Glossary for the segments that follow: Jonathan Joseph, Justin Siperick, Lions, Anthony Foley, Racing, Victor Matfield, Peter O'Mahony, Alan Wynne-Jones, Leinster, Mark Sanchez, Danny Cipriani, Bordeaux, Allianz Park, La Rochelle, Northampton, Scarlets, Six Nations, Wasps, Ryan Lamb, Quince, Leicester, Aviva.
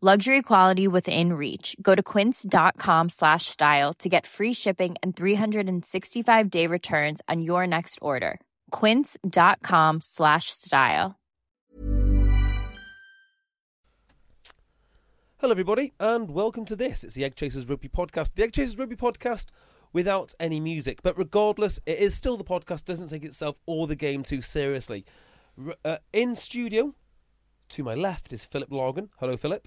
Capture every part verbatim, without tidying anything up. Luxury quality within reach. Go to quince.com slash style to get free shipping and three sixty-five day returns on your next order. Quince.com slash style. Hello everybody and welcome to this. It's the Egg Chasers Rugby Podcast. The Egg Chasers Rugby Podcast without any music. But regardless, it is still the podcast. It doesn't take itself or the game too seriously. Uh, in studio... To my left is Philip Logan. Hello, Philip.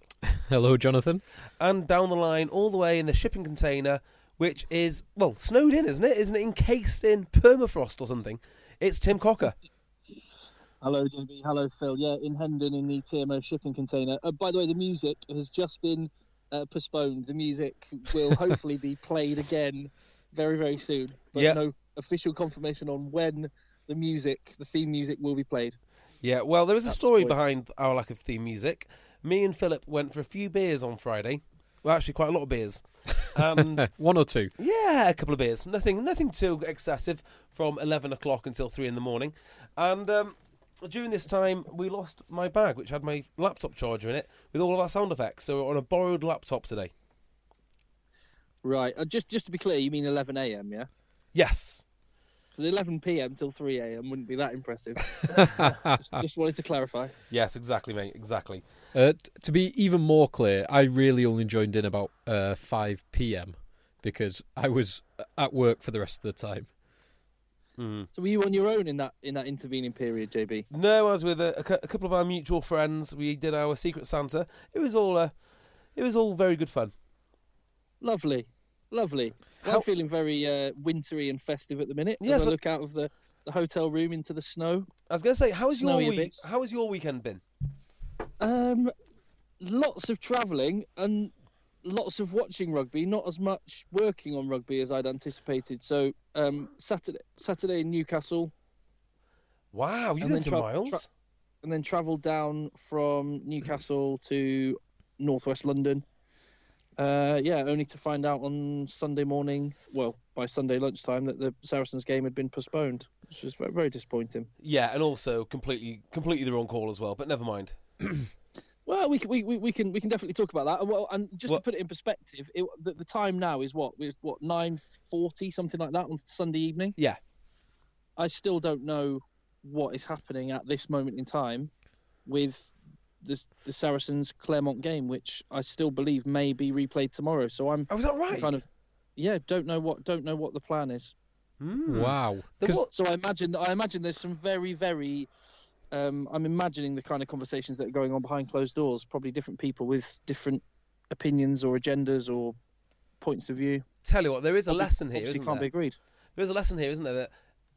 Hello, Jonathan. And down the line, all the way in the shipping container, which is, well, snowed in, isn't it? Isn't it encased in permafrost or something? It's Tim Cocker. Hello, J B. Hello, Phil. Yeah, in Hendon in the T M O shipping container. Uh, by the way, the music has just been uh, postponed. The music will hopefully be played again very, very soon. But yep. No official confirmation on when the music, the theme music, will be played. Yeah, well, there is a story behind our lack of theme music. Me and Philip went for a few beers on Friday. Well, actually, quite a lot of beers. Um, One or two? Yeah, a couple of beers. Nothing nothing too excessive from eleven o'clock until three in the morning. And um, during this time, we lost my bag, which had my laptop charger in it, with all of our sound effects. So we're on a borrowed laptop today. Right. Uh, just, just to be clear, you mean eleven a.m, yeah? Yes. eleven p.m. till three a.m. wouldn't be that impressive. just, just wanted to clarify. Yes, exactly, mate, exactly. Uh, t- to be even more clear, I really only joined in about uh, five p.m. because I was at work for the rest of the time. Mm. So were you on your own in that in that intervening period, J B? No, I was with a, a, cu- a couple of our mutual friends. We did our Secret Santa. It was all uh, it was all very good fun. Lovely. Lovely. Well, How... I'm feeling very uh, wintry and festive at the minute. Yes, as I look out of the, the hotel room into the snow. I was going to say, how has your week? How has your weekend been? Um, lots of travelling and lots of watching rugby. Not as much working on rugby as I'd anticipated. So um, Saturday, Saturday in Newcastle. Wow, you did some tra- miles. Tra- and then travelled down from Newcastle to northwest London. Uh, yeah, only to find out on Sunday morning, well, by Sunday lunchtime, that the Saracens game had been postponed, which was very, very disappointing. Yeah, and also completely, completely the wrong call as well. But never mind. Well, we can, we, we can, we can definitely talk about that. Well, and just what? to put it in perspective, it, the, the time now is what we what nine forty, something like that, on Sunday evening. Yeah, I still don't know what is happening at this moment in time with This, the Saracens Clermont game, which I still believe may be replayed tomorrow. So I'm. Oh, is that right? Kind of, yeah. Don't know what. Don't know what the plan is. Mm. Wow. So I imagine. I imagine there's some very, very. Um, I'm imagining the kind of conversations that are going on behind closed doors. Probably different people with different opinions or agendas or points of view. Tell you what, there is a lesson here. Obviously, isn't can't there? be agreed. There is a lesson here, isn't there? That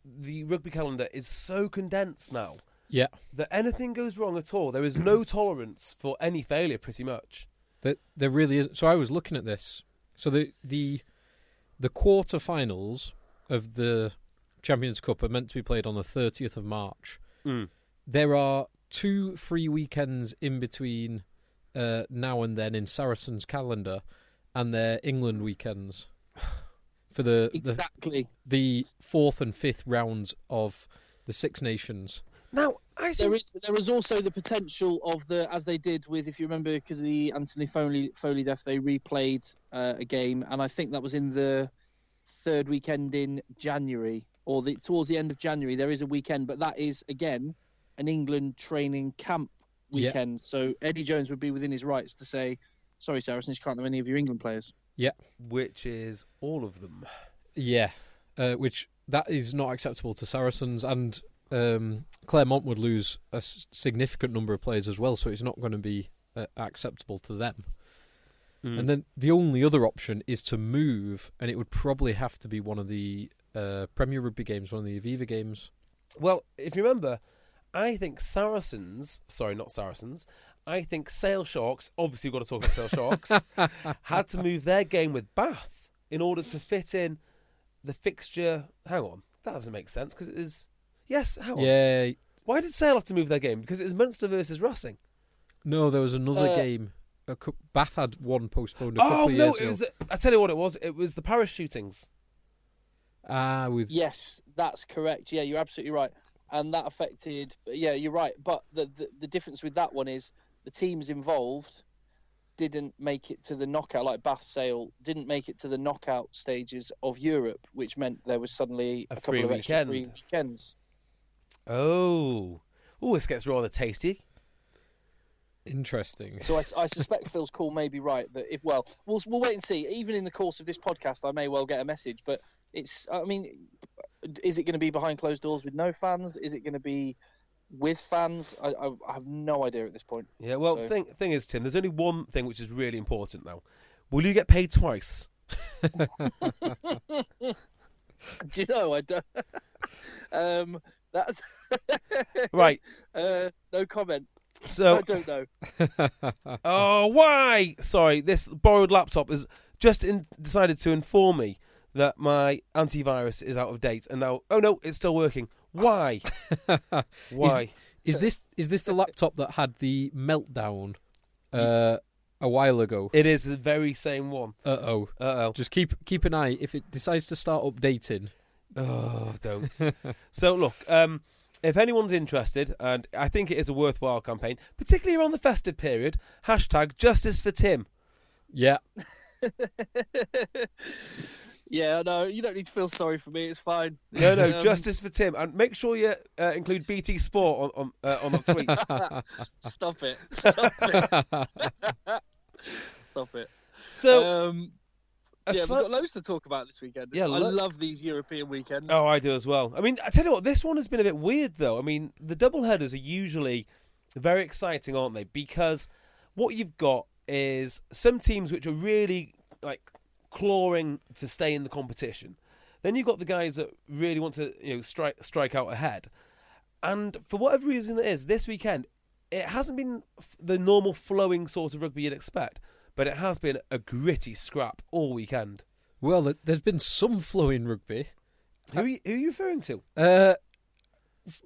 the rugby calendar is so condensed now. Yeah, that anything goes wrong at all. There is no tolerance for any failure, pretty much. That there, there really isn't. So I was looking at this. So the the the quarterfinals of the Champions Cup are meant to be played on the thirtieth of March. Mm. There are two free weekends in between uh, now and then in Saracens' calendar and their England weekends for the exactly the, the fourth and fifth rounds of the Six Nations. Now, I see. There is there is also the potential of the, as they did with, if you remember, because of the Anthony Foley, Foley death, they replayed uh, a game, and I think that was in the third weekend in January, or the towards the end of January. There is a weekend, but that is, again, an England training camp weekend. Yep. So Eddie Jones would be within his rights to say, sorry, Saracens, you can't have any of your England players. Yeah, which is all of them. Yeah, uh, which that is not acceptable to Saracens, and um, Clermont would lose a s- significant number of players as well, so it's not going to be uh, acceptable to them. Mm. And then the only other option is to move, and it would probably have to be one of the uh, Premier Rugby games, one of the Aviva games. Well, if you remember, I think Saracens, sorry, not Saracens, I think Sale Sharks, obviously we've got to talk about Sale Sharks, had to move their game with Bath in order to fit in the fixture. Hang on, that doesn't make sense, because it is... Yes, hang on. Yeah. Why did Sale have to move their game? Because it was Munster versus Racing. No, there was another uh, game. A cu- Bath had one postponed a oh, couple of no, years it ago. Was, I tell you what it was. It was the parachutings. Ah, uh, with yes, that's correct. Yeah, you're absolutely right, and that affected. Yeah, you're right. But the, the the difference with that one is the teams involved didn't make it to the knockout. Like Bath, Sale didn't make it to the knockout stages of Europe, which meant there was suddenly a, a couple of extra free weekends. Oh, oh, this gets rather tasty. Interesting. So I, I suspect Phil's call may be right, but if well, well, we'll wait and see. Even in the course of this podcast, I may well get a message. But it's, I mean, is it going to be behind closed doors with no fans? Is it going to be with fans? I, I, I have no idea at this point. Yeah. Well, so. thing thing is, Tim, there's only one thing which is really important though. Will you get paid twice? Do you know? I don't. um, that's right. Uh, no comment. So, I don't know. Oh, why? Sorry, this borrowed laptop has just in, decided to inform me that my antivirus is out of date, and now, oh no, it's still working. Why? Why? Is, is this is this the laptop that had the meltdown uh, a while ago? It is the very same one. Uh oh. Uh oh. Just keep keep an eye if it decides to start updating. Oh, don't. So look. Um, If anyone's interested, and I think it is a worthwhile campaign, particularly around the festive period, hashtag Justice for Tim. Yeah. Yeah, no, you don't need to feel sorry for me. It's fine. No, no, um, Justice for Tim. And make sure you uh, include B T Sport on, on, uh, on the tweet. Stop it. Stop it. Stop it. So... Um, Yeah, we've got loads to talk about this weekend. Yeah, I look. love these European weekends. Oh, I do as well. I mean, I tell you what, this one has been a bit weird, though. I mean, the doubleheaders are usually very exciting, aren't they? Because what you've got is some teams which are really, like, clawing to stay in the competition. Then you've got the guys that really want to, you know, strike strike out ahead. And for whatever reason it is, this weekend, it hasn't been the normal flowing sort of rugby you'd expect. But it has been a gritty scrap all weekend. Well, there's been some flowing rugby. Who are you, who are you referring to? Uh,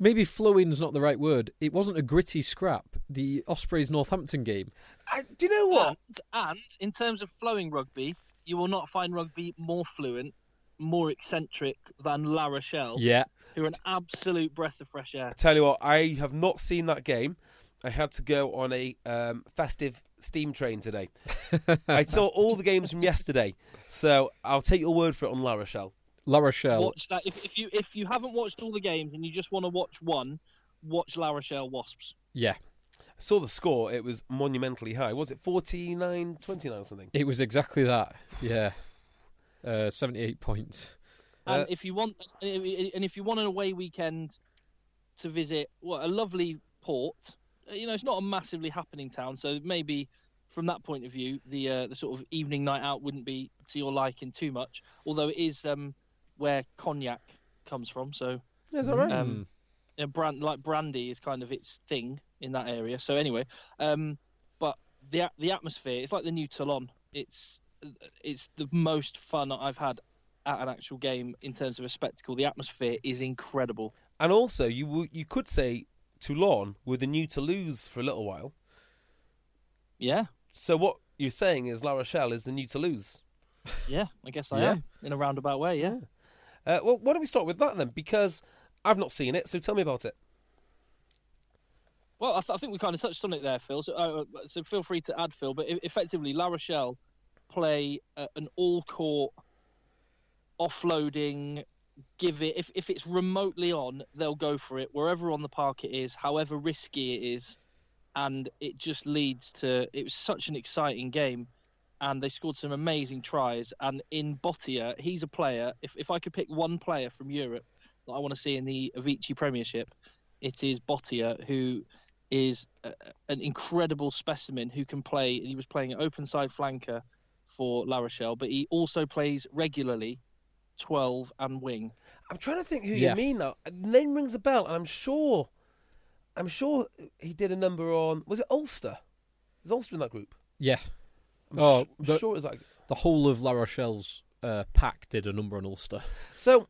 maybe flowing's not the right word. It wasn't a gritty scrap. The Ospreys Northampton game. Uh, do you know what? And, and in terms of flowing rugby, you will not find rugby more fluent, more eccentric than La Rochelle. Yeah, who are an absolute breath of fresh air. I tell you what, I have not seen that game. I had to go on a um, festive steam train today. I saw all the games from yesterday, so I'll take your word for it on La Rochelle. La Rochelle. Watch that. If, if you if you haven't watched all the games and you just want to watch one, watch La Rochelle Wasps. Yeah. I saw the score. It was monumentally high. Was it forty-nine twenty-nine or something? It was exactly that. Yeah. Uh, seventy-eight points. And uh, if you want, and if you want an away weekend to visit, what a lovely port. You know, it's not a massively happening town, so maybe from that point of view, the uh, the sort of evening night out wouldn't be to your liking too much. Although it is um, where cognac comes from, so is that right? Um, yeah, brand like brandy is kind of its thing in that area. So anyway, um, but the the atmosphere, it's like the new Toulon. It's it's the most fun I've had at an actual game in terms of a spectacle. The atmosphere is incredible, and also you you could say. Toulon were the new Toulouse for a little while. Yeah. So what you're saying is La Rochelle is the new Toulouse. Yeah, I guess I yeah. am, in a roundabout way, yeah. Uh, well, why don't we start with that then? Because I've not seen it, so tell me about it. Well, I, th- I think we kind of touched on it there, Phil, so, uh, so feel free to add, Phil, but effectively La Rochelle play uh, an all-court, offloading... Give it if, if it's remotely on, they'll go for it wherever on the park it is, however risky it is, and it just leads to it was such an exciting game, and they scored some amazing tries. And in Bottia, he's a player, if if I could pick one player from Europe that I want to see in the Avicii Premiership, it is Bottia, who is a, an incredible specimen who can play. He was playing an open side flanker for La Rochelle, but he also plays regularly twelve and wing. I'm trying to think who yeah. you mean, though. Name rings a bell, and I'm sure, I'm sure he did a number on, was it Ulster? Is Ulster in that group? Yeah. I'm oh, sh- I'm the, sure it was that. The whole of La Rochelle's uh, pack did a number on Ulster. So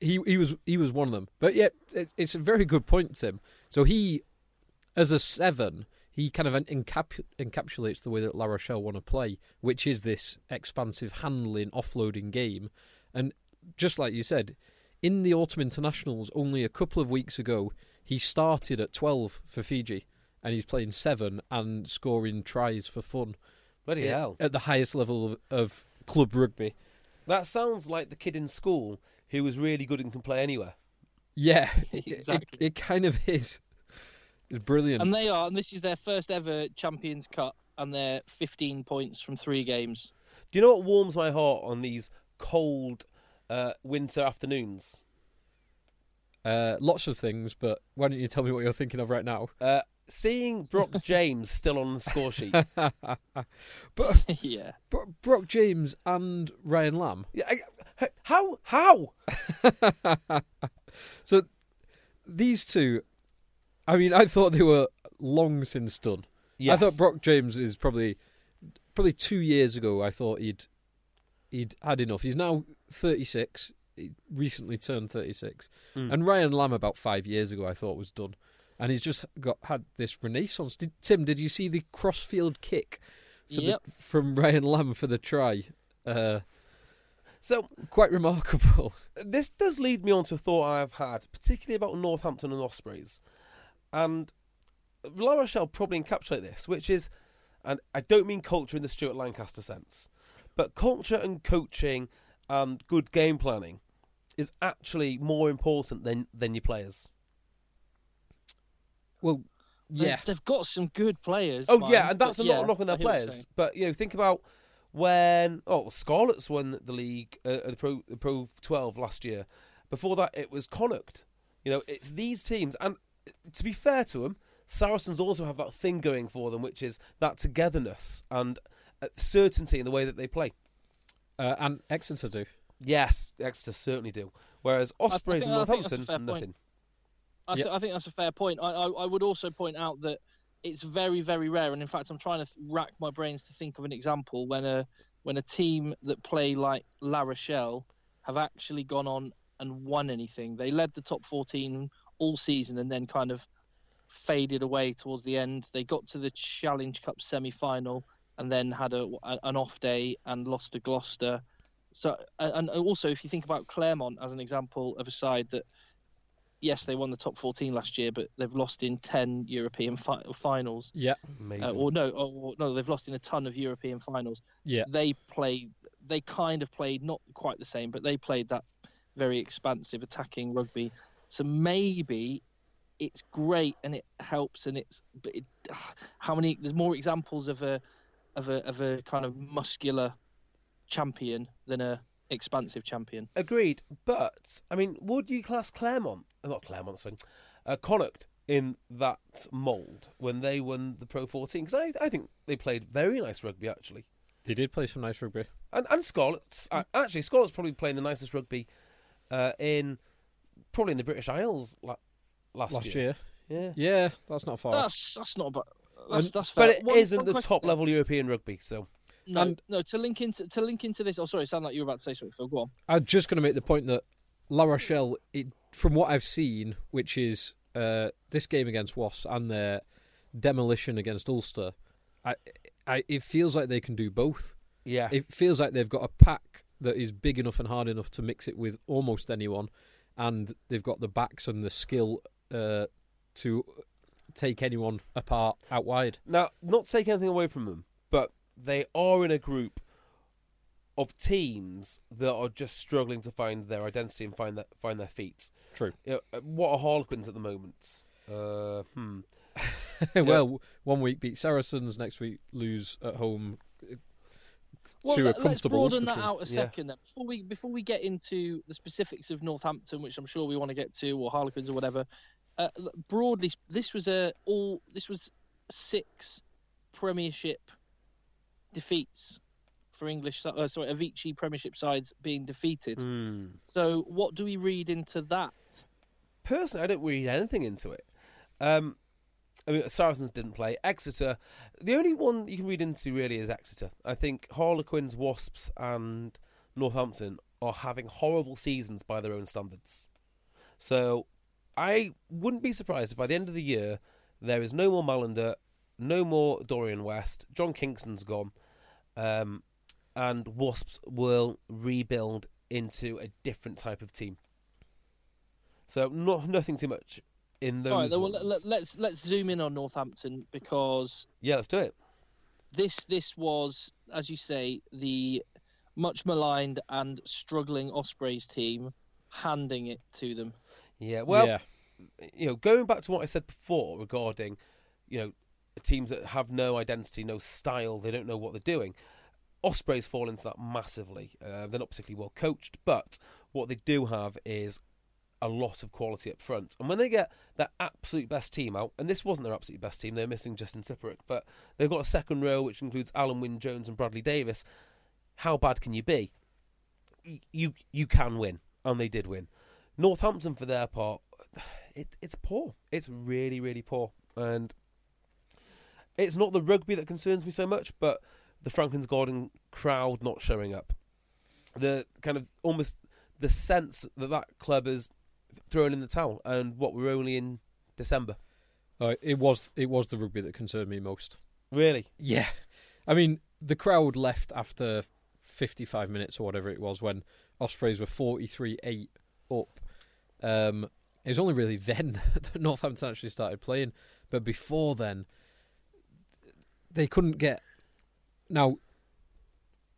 he he was he was one of them. But yeah, it, it's a very good point, Tim. So he, as a seven, he kind of encap- encapsulates the way that La Rochelle want to play, which is this expansive handling, offloading game. And just like you said, in the Autumn Internationals only a couple of weeks ago, he started at twelve for Fiji, and he's playing seven and scoring tries for fun. Bloody it, hell. At the highest level of, of club rugby. That sounds like the kid in school who was really good and can play anywhere. Yeah, exactly. It, it kind of is. It's brilliant. And they are, and this is their first ever Champions Cup, and they're fifteen points from three games. Do you know what warms my heart on these cold uh, winter afternoons? Uh, lots of things, but why don't you tell me what you're thinking of right now? Uh, seeing Brock James still on the score sheet. but, yeah. But Brock James and Ryan Lamb. Yeah, I, how? How? So these two, I mean, I thought they were long since done. Yes. I thought Brock James is probably, probably two years ago, I thought he'd He'd had enough. He's now thirty-six. He recently turned thirty-six. Mm. And Ryan Lamb, about five years ago, I thought was done. And he's just got had this renaissance. Did, Tim, did you see the cross-field kick for yep. the, from Ryan Lamb for the try? Uh, so quite remarkable. This does lead me on to a thought I've had, particularly about Northampton and Ospreys. And La Rochelle probably encapsulate this, which is, and I don't mean culture in the Stuart Lancaster sense, but culture and coaching and good game planning is actually more important than, than your players. Well, yeah. They've, they've got some good players. Oh, man, yeah, and that's a lot of knock on their players. But, you know, think about when... Oh, Scarlets won the league, uh, the, Pro, the Pro twelve last year. Before that, it was Connacht. You know, it's these teams. And to be fair to them, Saracens also have that thing going for them, which is that togetherness and... certainty in the way that they play. Uh, and Exeter do. Yes, Exeter certainly do. Whereas Ospreys and Northampton, nothing. I, th- yep. I think that's a fair point. I, I, I would also point out that it's very, very rare, and in fact I'm trying to th- rack my brains to think of an example when a, when a team that play like La Rochelle have actually gone on and won anything. They led the top fourteen all season and then kind of faded away towards the end. They got to the Challenge Cup semi-final and then had a, an off day and lost to Gloucester. So, and also, if you think about Clermont as an example of a side that, yes, they won the top fourteen last year, but they've lost in ten European fi- finals. Yeah, amazing. Uh, or no, or, no, they've lost in a ton of European finals. Yeah, they played. They kind of played not quite the same, but they played that very expansive attacking rugby. So maybe it's great and it helps, and it's. But it, how many? There's more examples of a. Of a, of a kind of muscular champion than a expansive champion. Agreed. But, I mean, would you class Clermont, not Clermont, sorry, uh, Connacht in that mould when they won the Pro fourteen? Because I, I think they played very nice rugby, actually. They did play some nice rugby. And, and Scarlets, mm. actually, Scarlets probably playing the nicest rugby uh, in, probably in the British Isles la- last, last year. Last year. Yeah. Yeah, that's not far. That's, that's not bad. That's, that's fair. But it one, isn't one the question. Top level European rugby, so no, and no. To link into to link into this. Oh, sorry, sound like you were about to say something, Phil. Go on. I'm just going to make the point that La Rochelle, it, from what I've seen, which is uh, this game against Wasps and their demolition against Ulster, I, I, it feels like they can do both. Yeah, it feels like they've got a pack that is big enough and hard enough to mix it with almost anyone, and they've got the backs and the skill uh, to. Take anyone apart out wide. Now, not take anything away from them, but they are in a group of teams that are just struggling to find their identity and find their, find their feet. True. You know, what are Harlequins at the moment? Uh, hmm. Well, know? One week beat Saracens, next week lose at home well, to a comfortable Let's broaden Ulster that team. out a second yeah. then. Before we, before we get into the specifics of Northampton, which I'm sure we want to get to, or Harlequins or whatever, uh, broadly, this was a all this was six Premiership defeats for English, uh, sorry, Avicii Premiership sides being defeated. Mm. So what do we read into that? Personally, I don't read anything into it. Um, I mean, Saracens didn't play. Exeter, the only one you can read into really is Exeter. I think Harlequins, Wasps and Northampton are having horrible seasons by their own standards. So I wouldn't be surprised if by the end of the year there is no more Malander, no more Dorian West, John Kingston's gone, um, and Wasps will rebuild into a different type of team. So not nothing too much in those. All right, well, let, let's let's zoom in on Northampton because yeah, let's do it. This this was, as you say, the much maligned and struggling Ospreys team handing it to them. Yeah, well, yeah. you know, going back to what I said before regarding, you know, teams that have no identity, no style, they don't know what they're doing. Ospreys fall into that massively. Uh, they're not particularly well coached, but what they do have is a lot of quality up front. And when they get their absolute best team out, and this wasn't their absolute best team, they're missing Justin Siperick, but they've got a second row which includes Alan Wynne-Jones and Bradley Davis. How bad can you be? You you can win, and they did win. Northampton, for their part, it, it's poor. It's really, really poor. And it's not the rugby that concerns me so much, but the Franklin's Garden crowd not showing up. The kind of almost the sense that that club is thrown in the towel, and what, we're only in December. Uh, it was it was the rugby that concerned me most. Really? Yeah. I mean, the crowd left after fifty-five minutes or whatever it was when Ospreys were forty-three eight up. Um, it was only really then that Northampton actually started playing, but before then, they couldn't get... Now,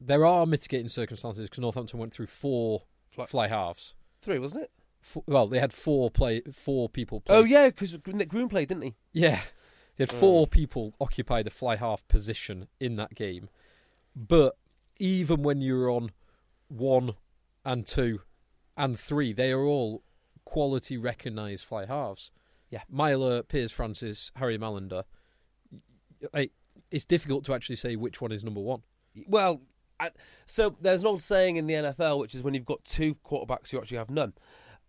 there are mitigating circumstances because Northampton went through four fly, fly halves. Three, wasn't it? Four, well, they had four play, four people play. Oh, yeah, because Nick Groom played, didn't he? Yeah. They had four oh. people occupy the fly half position in that game. But even when you were on one and two and three, they are all quality recognised fly halves. Yeah. Myler, Piers Francis, Harry Malander. Like, it's difficult to actually say which one is number one. Well, I, so there's an old saying in the N F L, which is when you've got two quarterbacks, you actually have none.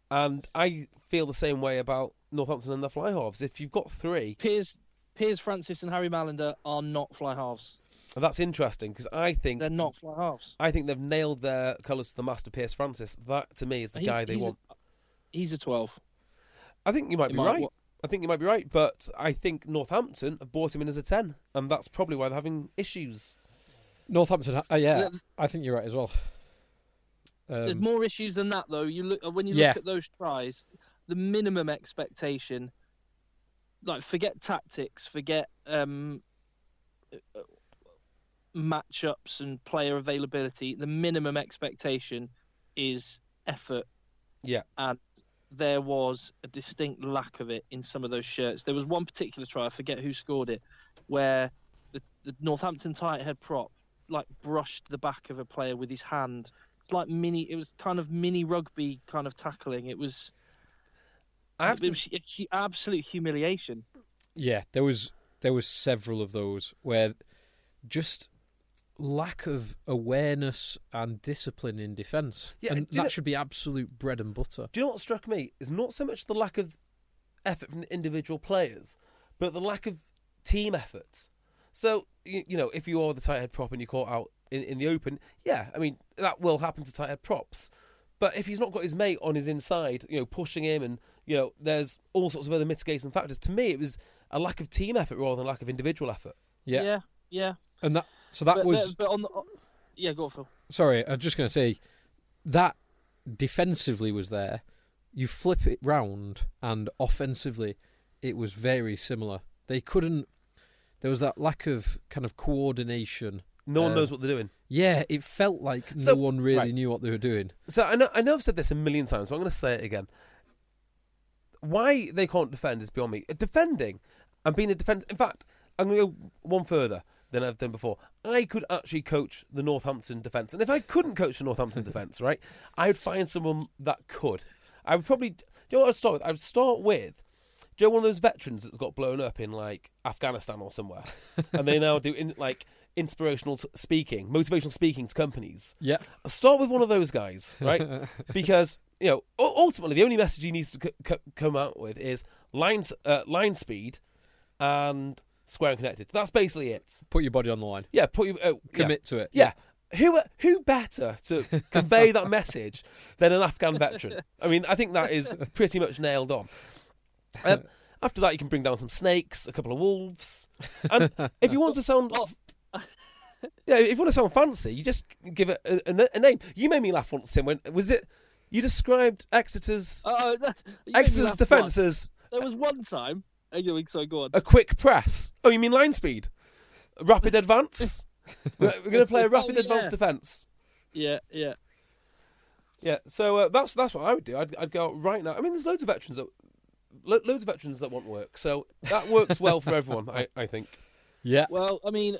And I feel the same way about Northampton and the fly halves. If you've got three... Piers, Piers Francis and Harry Malander are not fly halves. And that's interesting, because I think... They're not fly halves. I think they've nailed their colours to the master, Piers Francis. That, to me, is the he, guy they he's want. A, he's a twelve. I think you might it be might, right. What, I think you might be right, but I think Northampton have bought him in as a ten, and that's probably why they're having issues. Northampton, uh, yeah, yeah, I think you're right as well. Um, There's more issues than that, though. You look when you yeah. look at those tries, the minimum expectation, like forget tactics, forget um, matchups and player availability. The minimum expectation is effort. Yeah, and there was a distinct lack of it in some of those shirts. There was one particular try, I forget who scored it, where the, the Northampton tighthead prop like brushed the back of a player with his hand. It's like mini, it was kind of mini rugby kind of tackling. It was, I have it, to... it was, it was absolute humiliation. Yeah, there was there was several of those where just lack of awareness and discipline in defence. Yeah, and that know, should be absolute bread and butter. Do you know what struck me? It's not so much the lack of effort from individual players, but the lack of team effort. So, you, you know, if you are the tight head prop and you're caught out in, in the open, yeah, I mean, that will happen to tight head props. But if he's not got his mate on his inside, you know, pushing him and, you know, there's all sorts of other mitigating factors. To me, it was a lack of team effort rather than a lack of individual effort. Yeah. Yeah, yeah. And that... So that but, was... But on the, yeah, go on, Phil. Sorry, I was just going to say, that defensively was there. You flip it round, and offensively, it was very similar. They couldn't... There was that lack of kind of coordination. No one um, knows what they're doing. Yeah, it felt like so, no one really right. knew what they were doing. So I know, I know I've said this a million times, but I'm going to say it again. Why they can't defend is beyond me. Defending and being a defender... In fact, I'm going to go one further. than I've done before. I could actually coach the Northampton defence. And if I couldn't coach the Northampton defence, right, I would find someone that could. I would probably... Do you know what I'd start with? I would start with... Do you know one of those veterans that's got blown up in, like, Afghanistan or somewhere? And they now do, in, like... inspirational speaking, motivational speaking to companies. Yeah. I'll start with one of those guys, right? Because, you know, ultimately the only message he needs to c- c- come out with is line, uh, line speed and square and connected. That's basically it. Put your body on the line. Yeah. Put your, uh, Commit yeah. to it. Yeah. yeah. Who who better to convey that message than an Afghan veteran? I mean, I think that is pretty much nailed on. Um, after that, you can bring down some snakes, a couple of wolves. And if you want to sound... off. Yeah, if you want to sound fancy, you just give it a, a, a name. You made me laugh once, Tim. When was it? You described Exeter's uh, Exeter's defence as... There was one time. Anyway, so go on. A quick press. Oh, you mean line speed? Rapid advance. we're we're going to play a rapid oh, yeah. advance defence. Yeah, yeah, yeah. So uh, that's that's what I would do. I'd, I'd go out right now. I mean, there's loads of veterans that lo- loads of veterans that want work. So that works well for everyone, I, I think. Yeah. Well, I mean,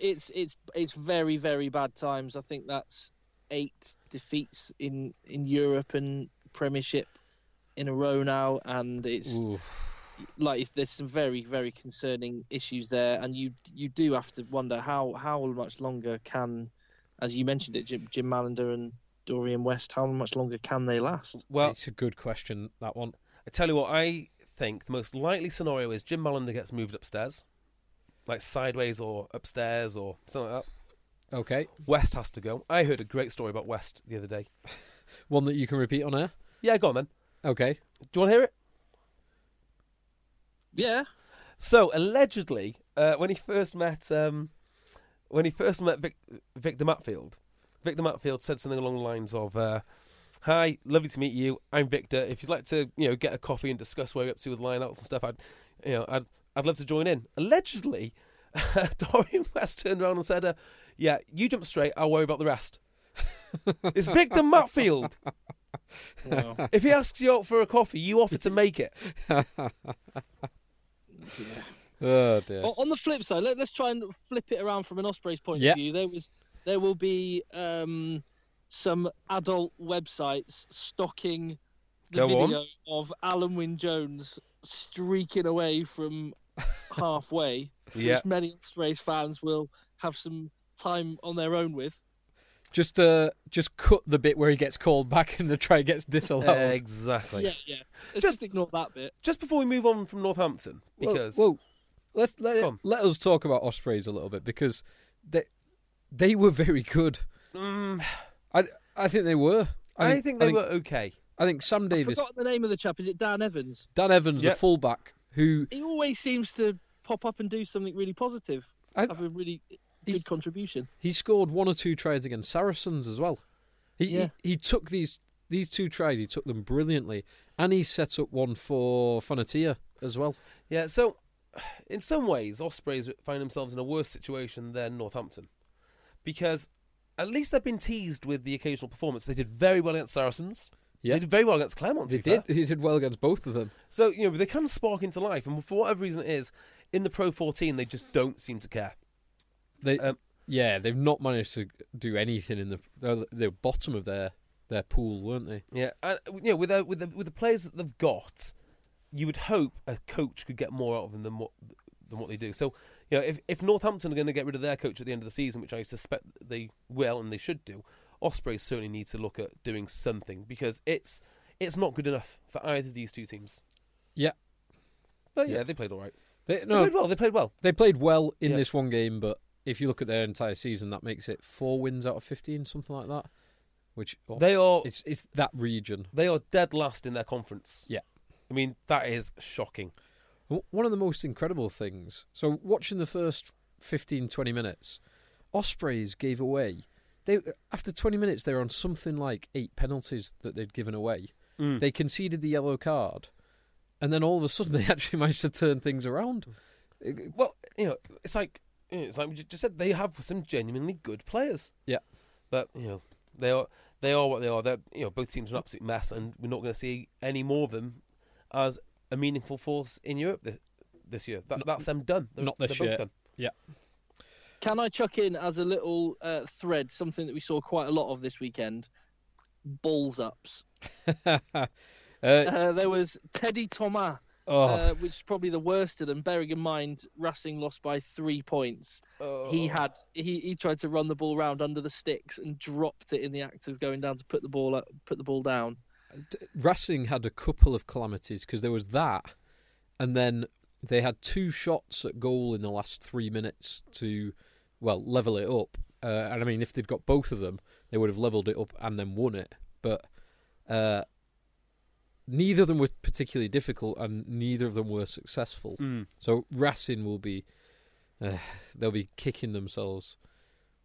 it's it's it's very very bad times. I think that's eight defeats in, in Europe and Premiership in a row now, and it's Ooh. like it's, there's some very very concerning issues there, and you you do have to wonder how, how much longer can, as you mentioned it, Jim, Jim Mallander and Dorian West, how much longer can they last? Well, it's a good question, that one. I tell you what, I think the most likely scenario is Jim Mallander gets moved upstairs. Like sideways or upstairs or something like that. Okay. West has to go. I heard a great story about West the other day. One that you can repeat on air? Yeah, go on then. Okay. Do you want to hear it? Yeah. So allegedly, uh, when he first met, um, when he first met Vic- Victor Matfield, Victor Matfield said something along the lines of, uh, "Hi, lovely to meet you. I'm Victor. If you'd like to, you know, get a coffee and discuss where you're up to with lineouts and stuff, I'd, you know, I'd." I'd love to join in." Allegedly, uh, Dorian West turned around and said, uh, "Yeah, you jump straight. I'll worry about the rest." It's Victor Matfield. Wow. If he asks you out for a coffee, you offer to make it. Yeah. Oh dear. Well, on the flip side, let, let's try and flip it around from an Ospreys point yeah. of view. There was, there will be um, some adult websites stocking the Go video on. of Alan Wynne-Jones streaking away from halfway, yeah. which many Ospreys fans will have some time on their own with. Just uh, just cut the bit where he gets called back and the try gets disallowed. Uh, exactly. Yeah, yeah. Let's just, just ignore that bit. Just before we move on from Northampton, because well, well let's let it, let us talk about Ospreys a little bit, because they they were very good. Mm. I I think they were. I, I think, think they I think, were okay. I think Sam Davies... I forgot the name of the chap. Is it Dan Evans? Dan Evans, yep. The fullback, who... He always seems to pop up and do something really positive. I, have a really good contribution. He scored one or two tries against Saracens as well. He, yeah. he he took these these two tries, he took them brilliantly, and he set up one for Fanatia as well. Yeah, so in some ways, Ospreys find themselves in a worse situation than Northampton, because at least they've been teased with the occasional performance. They did very well against Saracens. Yep. They did very well against Clermont. They did. Fair. They did well against both of them. So, you know, they can spark into life, and for whatever reason it is, in the Pro fourteen, they just don't seem to care. They, um, yeah, they've not managed to do anything in the the bottom of their, their pool, weren't they? Yeah, and you know, with the, with the, with the players that they've got, you would hope a coach could get more out of them than what than what they do. So, you know, if if Northampton are going to get rid of their coach at the end of the season, which I suspect they will and they should do, Ospreys certainly need to look at doing something, because it's it's not good enough for either of these two teams. Yeah. But yeah, yeah. they played all right. They, no, they played well. They played well. They played well in yeah. this one game, but if you look at their entire season, that makes it four wins out of fifteen, something like that. Which oh, they are it's it's that region. They are dead last in their conference. Yeah. I mean, that is shocking. One of the most incredible things, so watching the first fifteen, twenty minutes, Ospreys gave away... They, after twenty minutes, they were on something like eight penalties that they'd given away. Mm. They conceded the yellow card, and then all of a sudden they actually managed to turn things around. Well, you know, it's like it's like we just said, they have some genuinely good players. Yeah, but you know, they are they are what they are. They're, you know, both teams are an absolute mess, and we're not going to see any more of them as a meaningful force in Europe this, this year. That, not, that's them done. They're, not this year. Done. Yeah. Can I chuck in as a little uh, thread something that we saw quite a lot of this weekend? Balls ups. uh, uh, there was Teddy Thomas, oh. uh, which is probably the worst of them. Bearing in mind, Racing lost by three points. Oh. He had he, he tried to run the ball round under the sticks and dropped it in the act of going down to put the ball up, put the ball down. Racing had a couple of calamities because there was that, and then they had two shots at goal in the last three minutes to, well, level it up. Uh, and I mean, if they'd got both of them, they would have levelled it up and then won it. But uh, neither of them were particularly difficult, and neither of them were successful. Mm. So Racing will be, uh, they'll be kicking themselves.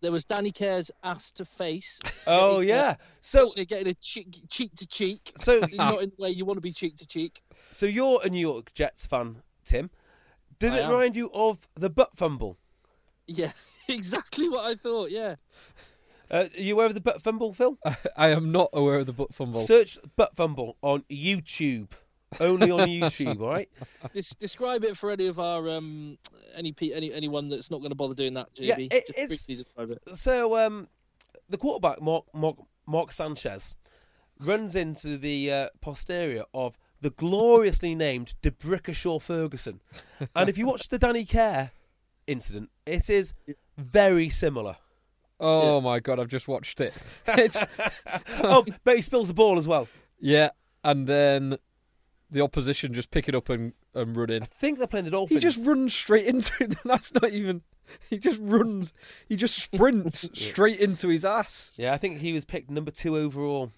There was Danny Care's ass to face. Oh, getting, yeah. Uh, so they're getting a cheek, cheek to cheek. So not in the way you want to be cheek to cheek. So you're a New York Jets fan, Tim. Did I it am. remind you of the butt fumble? Yeah, exactly what I thought, yeah. Uh, are you aware of the butt fumble, Phil? I, I am not aware of the butt fumble. Search butt fumble on YouTube. Only on YouTube, all right? Des- describe it for any of our um, any any anyone that's not going to bother doing that, J B. Yeah, it, Just it's, describe it. So um, the quarterback Mark Mark Mark Sanchez runs into the uh, posterior of the gloriously named DeBrickashaw Ferguson, and if you watch the Danny Care incident, it is very similar. Oh yeah. My God, I've just watched it. It's... oh, but he spills the ball as well. Yeah, and then the opposition just pick it up and, and run in. I think they're playing the Dolphins. He just runs straight into it. That's not even... He just runs. He just sprints straight into his ass. Yeah, I think he was picked number two overall.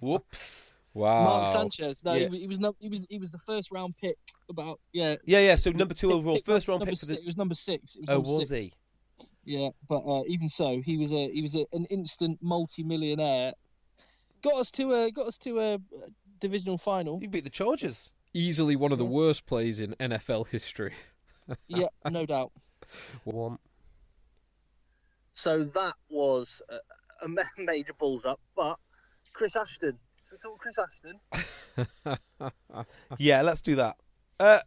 Whoops. Wow. Mark Sanchez. No, yeah. he, he was no, he was he was the first round pick about... Yeah, yeah, yeah. So number two pick, overall. Pick, first round pick for the... It was number six. It was oh, number was six. He? Yeah, but uh, even so, he was a he was a, an instant multi-millionaire. Got us to a got us to a divisional final. You beat the Chargers. Easily one of the worst plays in N F L history. Yeah, no doubt. One. So that was a, a major balls up, but Chris Ashton. So it's all Chris Ashton. Yeah, let's do that. Uh,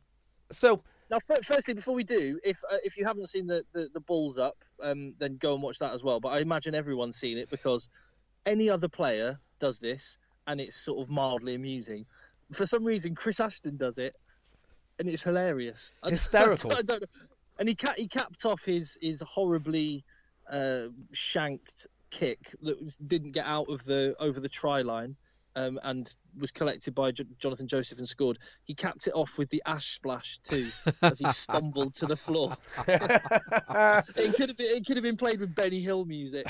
so. Now, firstly, before we do, if uh, if you haven't seen the, the, the balls up, um, then go and watch that as well. But I imagine everyone's seen it because any other player does this and it's sort of mildly amusing. For some reason, Chris Ashton does it and it's hilarious. Hysterical. I don't, I don't, and he, ca- he capped off his, his horribly uh, shanked kick that was, didn't get out of the over the try line. Um, and was collected by J- Jonathan Joseph and scored. He capped it off with the ash splash too, as he stumbled to the floor. It could have been, it could have been played with Benny Hill music.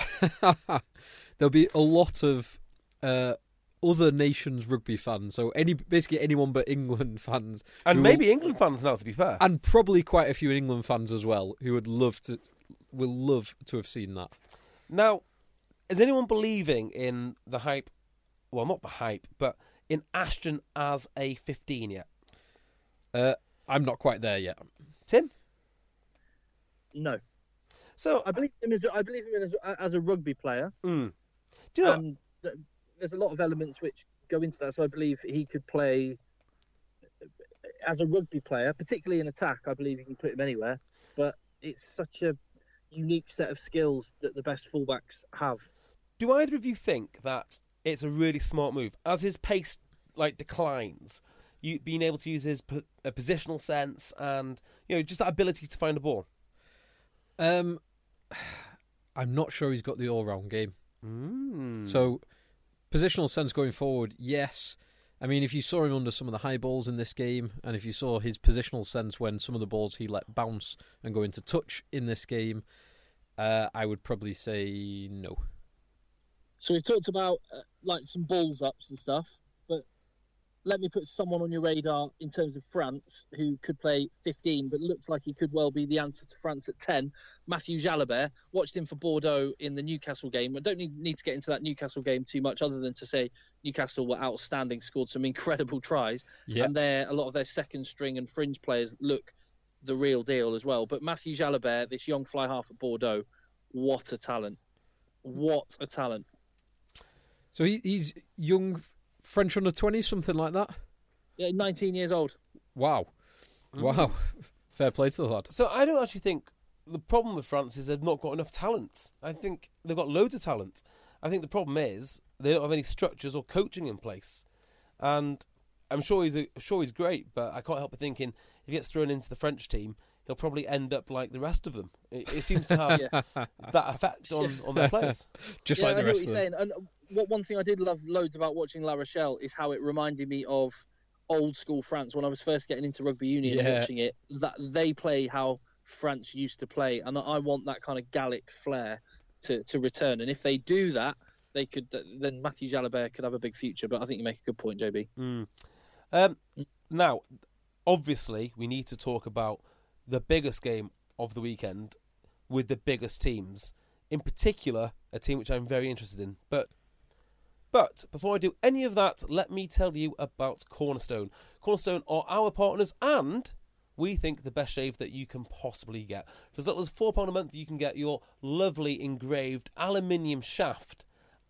There'll be a lot of uh, other nations rugby fans, so any basically anyone but England fans, and maybe will, England fans now. To be fair, and probably quite a few England fans as well who would love to will love to have seen that. Now, is anyone believing in the hype? Well, not the hype, but in Ashton as a fifteen yet? Uh, I'm not quite there yet. Tim? No. So I believe him as a, I believe him as a, as a rugby player. Mm. Do you know? Um, there's a lot of elements which go into that, so I believe he could play as a rugby player, particularly in attack. I believe you can put him anywhere, but it's such a unique set of skills that the best fullbacks have. Do either of you think that it's a really smart move? As his pace like declines, you being able to use his po- a positional sense and, you know, just that ability to find a ball. Um, I'm not sure he's got the all-round game. Mm. So, positional sense going forward, yes. I mean, if you saw him under some of the high balls in this game, and if you saw his positional sense when some of the balls he let bounce and go into touch in this game, uh, I would probably say no. So we've talked about uh, like some balls ups and stuff, but let me put someone on your radar in terms of France who could play fifteen, but looks like he could well be the answer to France at ten. Mathieu Jalibert. Watched him for Bordeaux in the Newcastle game. I don't need, need to get into that Newcastle game too much, other than to say Newcastle were outstanding, scored some incredible tries, yep. And their a lot of their second string and fringe players look the real deal as well. But Mathieu Jalibert, this young fly half at Bordeaux, what a talent! What a talent! So he, he's young, French under twenty, something like that? Yeah, nineteen years old. Wow. Mm-hmm. Wow. Fair play to the lad. So I don't actually think the problem with France is they've not got enough talent. I think they've got loads of talent. I think the problem is they don't have any structures or coaching in place. And I'm sure he's a, sure he's great, but I can't help but thinking if he gets thrown into the French team, he'll probably end up like the rest of them. It, it seems to have yeah. that effect on, yeah. on their players. Just yeah, like the I rest of them. Saying. And what, one thing I did love loads about watching La Rochelle is how it reminded me of old school France when I was first getting into rugby union yeah. and watching it, that they play how France used to play. And I want that kind of Gallic flair to, to return. And if they do that, they could then Mathieu Jalibert could have a big future. But I think you make a good point, J B. Mm. Um, now, obviously, we need to talk about the biggest game of the weekend with the biggest teams, in particular a team which I'm very interested in. But but before I do any of that, let me tell you about Cornerstone. Cornerstone are our partners, and we think the best shave that you can possibly get. For as little as four pounds a month, you can get your lovely engraved aluminium shaft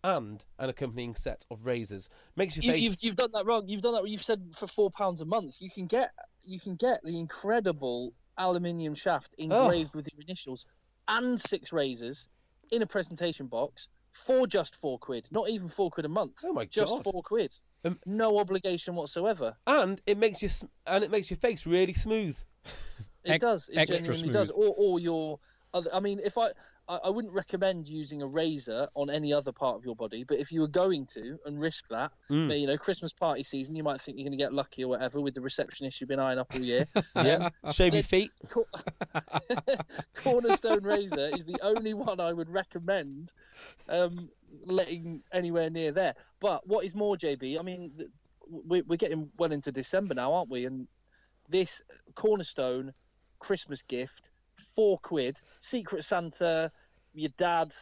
and an accompanying set of razors. Makes your you, face... You've, you've done that wrong. You've done that. You've said for four pounds a month, you can get you can get the incredible aluminium shaft engraved oh. with your initials and six razors in a presentation box for just four quid. Not even four quid a month. Oh my just god! Just four quid. Um, no obligation whatsoever. And it makes your and it makes your face really smooth. It does. It Extra genuinely smooth. does. Or, or your other. I mean, if I, I I wouldn't recommend using a razor on any other part of your body. But if you were going to and risk that, mm. but, you know, Christmas party season, you might think you're going to get lucky or whatever with the receptionist you've been eyeing up all year. yeah, um, shave your feet. Cor- Cornerstone razor is the only one I would recommend. Um, letting anywhere near there. But what is more, J B, I mean, we're getting well into December now, aren't we? And this Cornerstone Christmas gift, four quid, Secret Santa, your dad,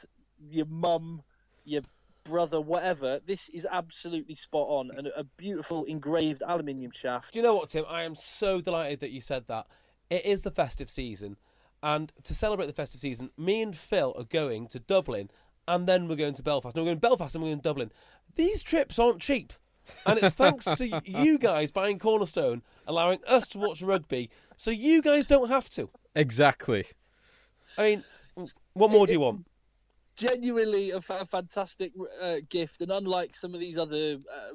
your mum, your brother, whatever, this is absolutely spot on. And a beautiful engraved aluminium shaft. Do you know what, Tim? I am so delighted that you said that. It is the festive season. And to celebrate the festive season, me and Phil are going to Dublin, and then we're going to Belfast. No, we're going to Belfast and we're going to Dublin. These trips aren't cheap. And it's thanks to you guys buying Cornerstone, allowing us to watch rugby, so you guys don't have to. Exactly. I mean, what more it, do you want? Genuinely a, a fantastic uh, gift. And unlike some of these other uh,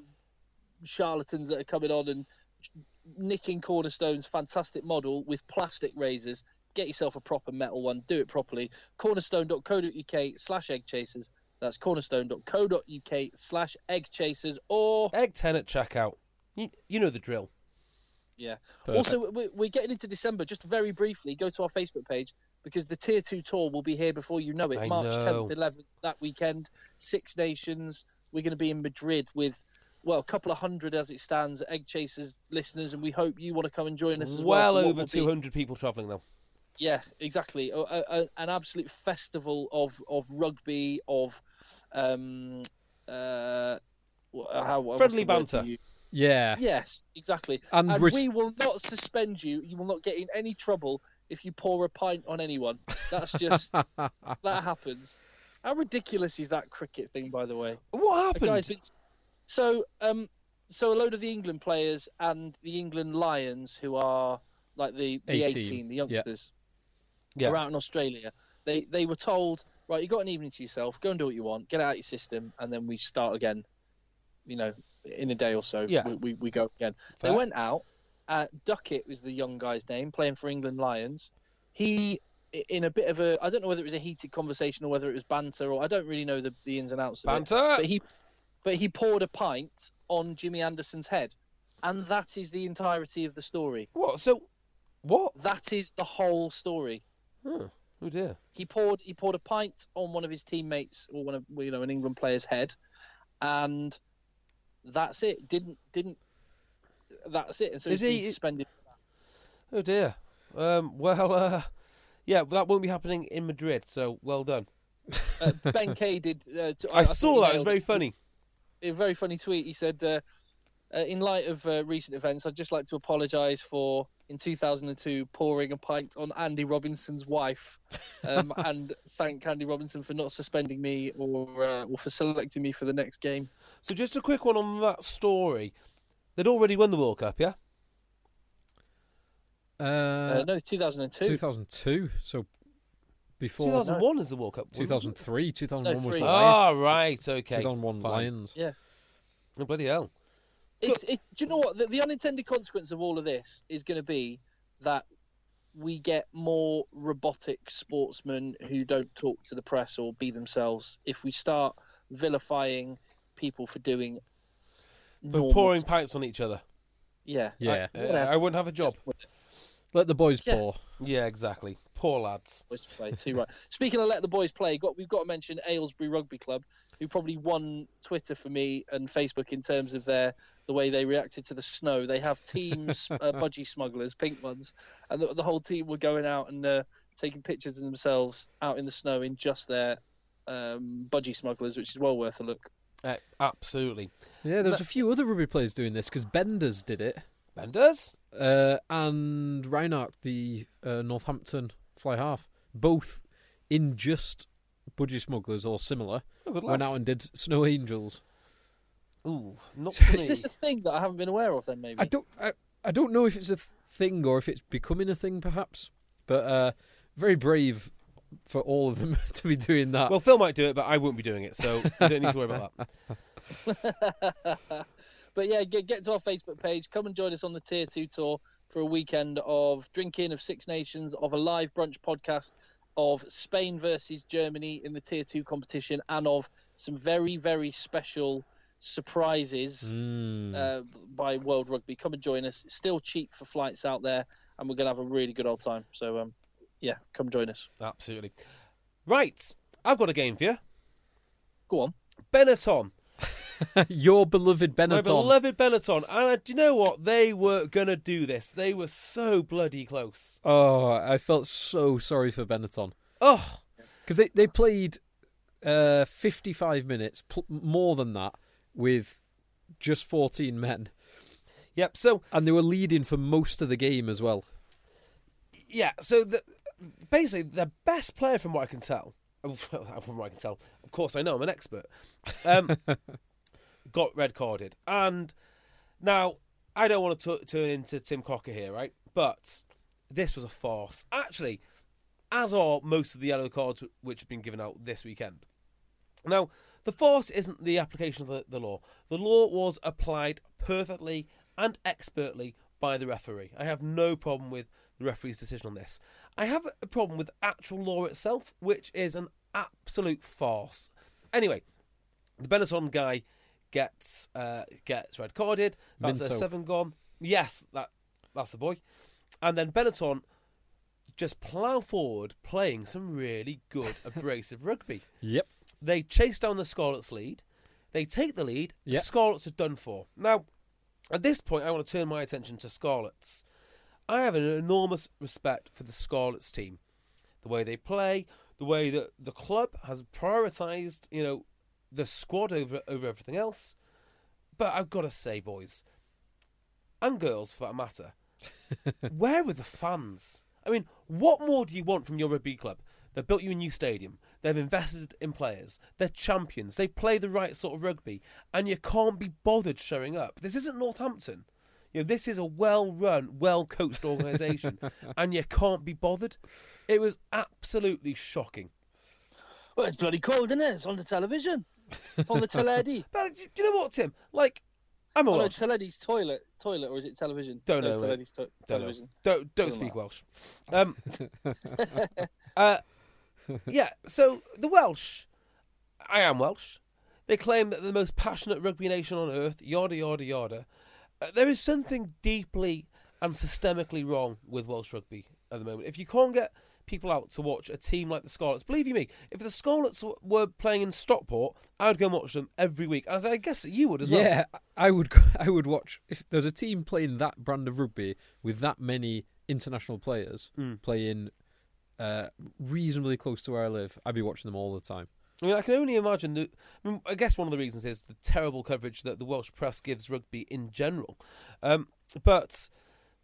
charlatans that are coming on and nicking Cornerstone's fantastic model with plastic razors, get yourself a proper metal one. Do it properly. cornerstone dot co dot uk slash egg chasers. That's cornerstone dot co dot uk slash egg chasers or egg ten at checkout. You, you know the drill. Yeah. Perfect. Also, we, we're getting into December. Just very briefly, go to our Facebook page because the Tier two tour will be here before you know it. I March know. tenth, eleventh, that weekend. Six Nations. We're going to be in Madrid with, well, a couple of hundred as it stands, Egg Chasers listeners, and we hope you want to come and join us as well. Well over two hundred be... people travelling, though. Yeah, exactly. A, a, an absolute festival of, of rugby, of um, uh, how, friendly banter. Yeah. Yes, exactly. And, and res- we will not suspend you. You will not get in any trouble if you pour a pint on anyone. That's just that happens. How ridiculous is that cricket thing, by the way? What happened? Guy's been... So, um, so a load of the England players and the England Lions, who are like the the eighteen, the youngsters. Yeah. Yeah. We're out in Australia. They they were told, right, you got an evening to yourself. Go and do what you want. Get it out of your system, and then we start again. You know, in a day or so, yeah. we, we we go again. Fair. They went out. Uh, Duckett was the young guy's name, playing for England Lions. He, in a bit of a, I don't know whether it was a heated conversation or whether it was banter, or I don't really know the, the ins and outs of banter. It. Banter. But he, but he poured a pint on Jimmy Anderson's head, and that is the entirety of the story. What? So, what? That is the whole story. Oh, oh dear! He poured he poured a pint on one of his teammates or one of you know an England player's head, and that's it. Didn't didn't that's it. And so Is he's he, been suspended. It... Oh dear. Um, well, uh, yeah, that won't be happening in Madrid. So well done. Uh, Ben Kay did. Uh, t- I, I saw that. It was very funny. A very funny tweet. He said, uh, uh, "In light of uh, recent events, I'd just like to apologise for." In two thousand two, pouring a pint on Andy Robinson's wife, um, and thank Andy Robinson for not suspending me or uh, or for selecting me for the next game. So just a quick one on that story. They'd already won the World Cup, yeah? Uh, uh, no, it's two thousand two. two thousand two, so Before two thousand one no. is the World Cup. two thousand three two thousand one no, was the Lions. Oh, right. Okay. two thousand one Fine. Lions. Yeah. Oh, bloody hell. It's, it's, do you know what? The, the unintended consequence of all of this is going to be that we get more robotic sportsmen who don't talk to the press or be themselves if we start vilifying people for doing... For pouring stuff. pints on each other. Yeah. Yeah. I, uh, I wouldn't have a job. Let the boys yeah. pour. Yeah, exactly. Poor lads. Boys play too right. Speaking of let the boys play, got, we've got to mention Aylesbury Rugby Club, who probably won Twitter for me and Facebook in terms of their the way they reacted to the snow. They have teams, uh, budgie smugglers, pink ones, and the, the whole team were going out and uh, taking pictures of themselves out in the snow in just their um, budgie smugglers, which is well worth a look. Uh, absolutely. Yeah, there was a few other rugby players doing this because Benders did it. Benders? Uh, and Reinhardt, the uh, Northampton fly half, both in just budgie smugglers or similar, oh, went out and did snow angels. Ooh, not so is this a thing that I haven't been aware of? Then maybe I don't. I, I don't know if it's a thing or if it's becoming a thing, perhaps. But uh, very brave for all of them to be doing that. Well, Phil might do it, but I won't be doing it, so you don't need to worry about that. But yeah, get, get to our Facebook page. Come and join us on the Tier two Tour for a weekend of drinking, of Six Nations, of a live brunch podcast, of Spain versus Germany in the Tier two competition, and of some very, very special surprises mm. uh, by World Rugby. Come and join us. It's still cheap for flights out there, and we're going to have a really good old time. So, um, yeah, come join us. Absolutely. Right, I've got a game for you. Go on. Benetton. Your beloved Benetton. My beloved Benetton. And uh, do you know what? They were going to do this. They were so bloody close. Oh, I felt so sorry for Benetton. Oh. Because they, they played uh, fifty-five minutes, pl- more than that, with just fourteen men. Yep. So And they were leading for most of the game as well. Yeah. So the, basically, the best player, from what I can tell, from what I can tell, of course I know, I'm an expert, Um got red carded. And now I don't want to t- turn into Tim Cocker here, right? But this was a farce, actually, as are most of the yellow cards which have been given out this weekend. Now, the farce isn't the application of the, the law. The law was applied perfectly and expertly by the referee. I have no problem with the referee's decision on this. I have a problem with actual law itself, which is an absolute farce. Anyway, the Benetton guy Gets uh, gets red carded. That's Minto. A seven gone. Yes, that that's the boy. And then Benetton just plough forward, playing some really good abrasive rugby. Yep. They chase down the Scarlets' lead. They take the lead. Yep. The Scarlets are done for. Now, at this point, I want to turn my attention to Scarlets. I have an enormous respect for the Scarlets team, the way they play, the way that the club has prioritised, you know, the squad over over everything else. But I've got to say, boys, and girls for that matter, where were the fans? I mean, what more do you want from your rugby club? They've built you a new stadium. They've invested in players. They're champions. They play the right sort of rugby. And you can't be bothered showing up. This isn't Northampton. You know, this is a well-run, well-coached organisation. And you can't be bothered. It was absolutely shocking. Well, it's bloody cold, isn't it? It's on the television. It's on the teledi. But do you know what, Tim? Like, I'm a oh, Welsh. No, teledi's toilet, toilet, or is it television? Don't no, know. Teledi's to- don't television. Know. Don't don't, don't speak know. Welsh. Um, uh, yeah. So the Welsh, I am Welsh. They claim that they're the most passionate rugby nation on earth. Yada yada yada. Uh, there is something deeply and systemically wrong with Welsh rugby at the moment. If you can't get people out to watch a team like the Scarlets. Believe you me, if the Scarlets w- were playing in Stockport, I would go and watch them every week. As I guess that you would as well. Yeah, I would. I would watch if there's a team playing that brand of rugby with that many international players mm. playing uh, reasonably close to where I live. I'd be watching them all the time. I mean, I can only imagine that. I mean, I guess one of the reasons is the terrible coverage that the Welsh press gives rugby in general. Um, but.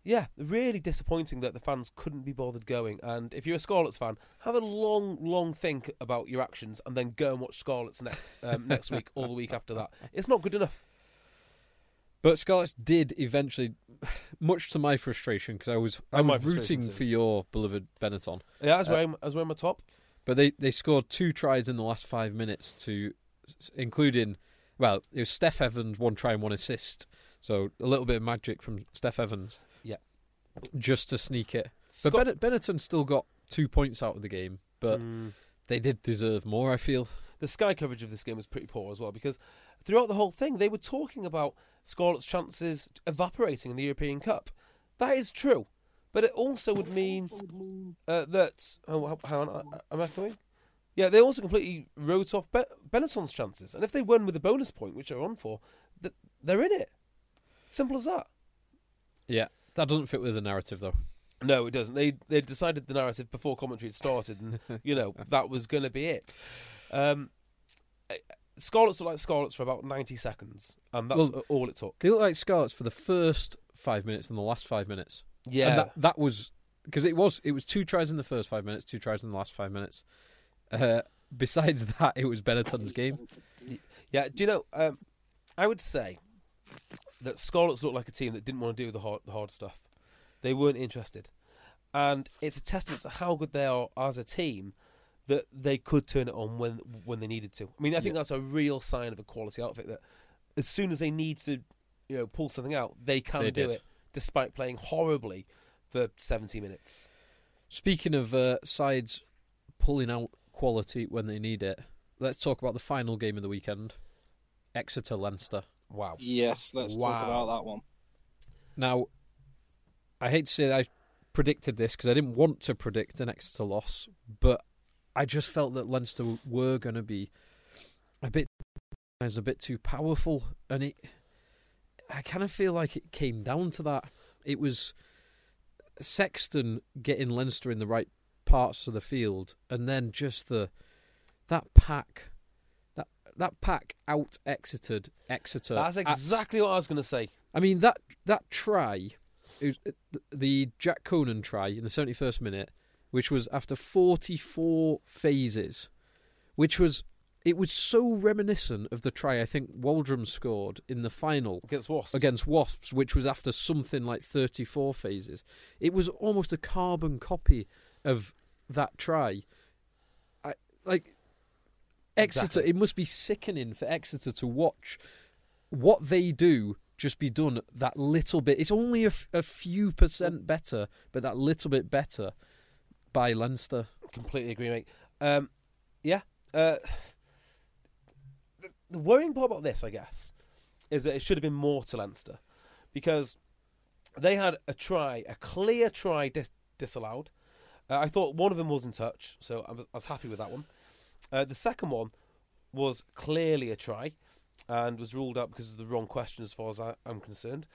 Yeah, really disappointing that the fans couldn't be bothered going. And if you're a Scarlets fan, have a long, long think about your actions and then go and watch Scarlets ne- um, next week or the week after that. It's not good enough. But Scarlets did eventually, much to my frustration, because I was I and was rooting too. for your beloved Benetton. Yeah, I was, uh, wearing, I was wearing my top. But they, they scored two tries in the last five minutes, to including, well, it was Steph Evans, one try and one assist. So a little bit of magic from Steph Evans. Yeah. Just to sneak it. Scott- but ben- Benetton still got two points out of the game, but mm. they did deserve more, I feel. The Sky coverage of this game was pretty poor as well, because throughout the whole thing, they were talking about Scarlets' chances evaporating in the European Cup. That is true. But it also would mean uh, that... Oh, hang on, am I coming? Yeah, they also completely wrote off Be- Benetton's chances. And if they win with a bonus point, which they're on for, th- they're in it. Simple as that. Yeah, that doesn't fit with the narrative, though. No, it doesn't. They they decided the narrative before commentary had started, and, you know, that was going to be it. Um, Scarlets looked like Scarlets for about ninety seconds, and that's well, all it took. They looked like Scarlets for the first five minutes and the last five minutes. Yeah, and that, that was because it was it was two tries in the first five minutes, two tries in the last five minutes. Uh, besides that, it was Benetton's game. Yeah, do you know? Um, I would say that Scarlets looked like a team that didn't want to do the hard, the hard stuff. They weren't interested, and it's a testament to how good they are as a team that they could turn it on when when they needed to. I mean, I think yeah. that's a real sign of a quality outfit. That as soon as they need to, you know, pull something out, they can they do did. it. Despite playing horribly for seventy minutes. Speaking of uh, sides pulling out quality when they need it, let's talk about the final game of the weekend, Exeter Leinster. Wow. Yes, let's wow. talk about that one. Now, I hate to say that I predicted this because I didn't want to predict an Exeter loss, but I just felt that Leinster were going to be a bit, a bit too powerful, and it... I kind of feel like it came down to that. It was Sexton getting Leinster in the right parts of the field, and then just the that pack, that that pack out Exetered Exeter. That's exactly at, what I was going to say. I mean that that try, it was the Jack Conan try in the seventy-first minute, which was after forty-four phases, which was. It was so reminiscent of the try I think Waldrum scored in the final against Wasps, against Wasps, which was after something like thirty-four phases. It was almost a carbon copy of that try. I, like Exeter, exactly. It must be sickening for Exeter to watch what they do just be done that little bit. It's only a, f- a few percent better, but that little bit better by Leinster. Completely agree, mate. Um, yeah. Uh... The worrying part about this, I guess, is that it should have been more to Leinster, because they had a try, a clear try dis- disallowed. Uh, I thought one of them was in touch, so I was, I was happy with that one. Uh, the second one was clearly a try and was ruled out because of the wrong question as far as I, I'm concerned.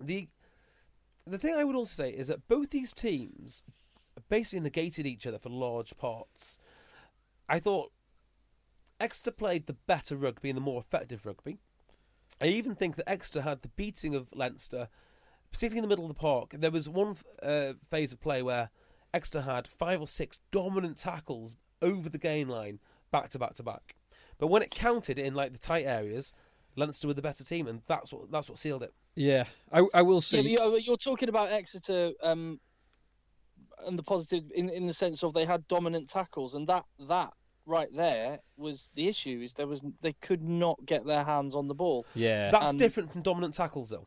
The the thing I would also say is that both these teams basically negated each other for large parts. I thought Exeter played the better rugby and the more effective rugby. I even think that Exeter had the beating of Leinster, particularly in the middle of the park. There was one uh, phase of play where Exeter had five or six dominant tackles over the gain line, back to back to back. But when it counted in like the tight areas, Leinster were the better team, and that's what that's what sealed it. Yeah, I, I will say. Yeah, you're, you're talking about Exeter um, and the positive in in the sense of they had dominant tackles, and that that. Right there was the issue. Is there was they could not get their hands on the ball. Yeah, that's and, different from dominant tackles, though.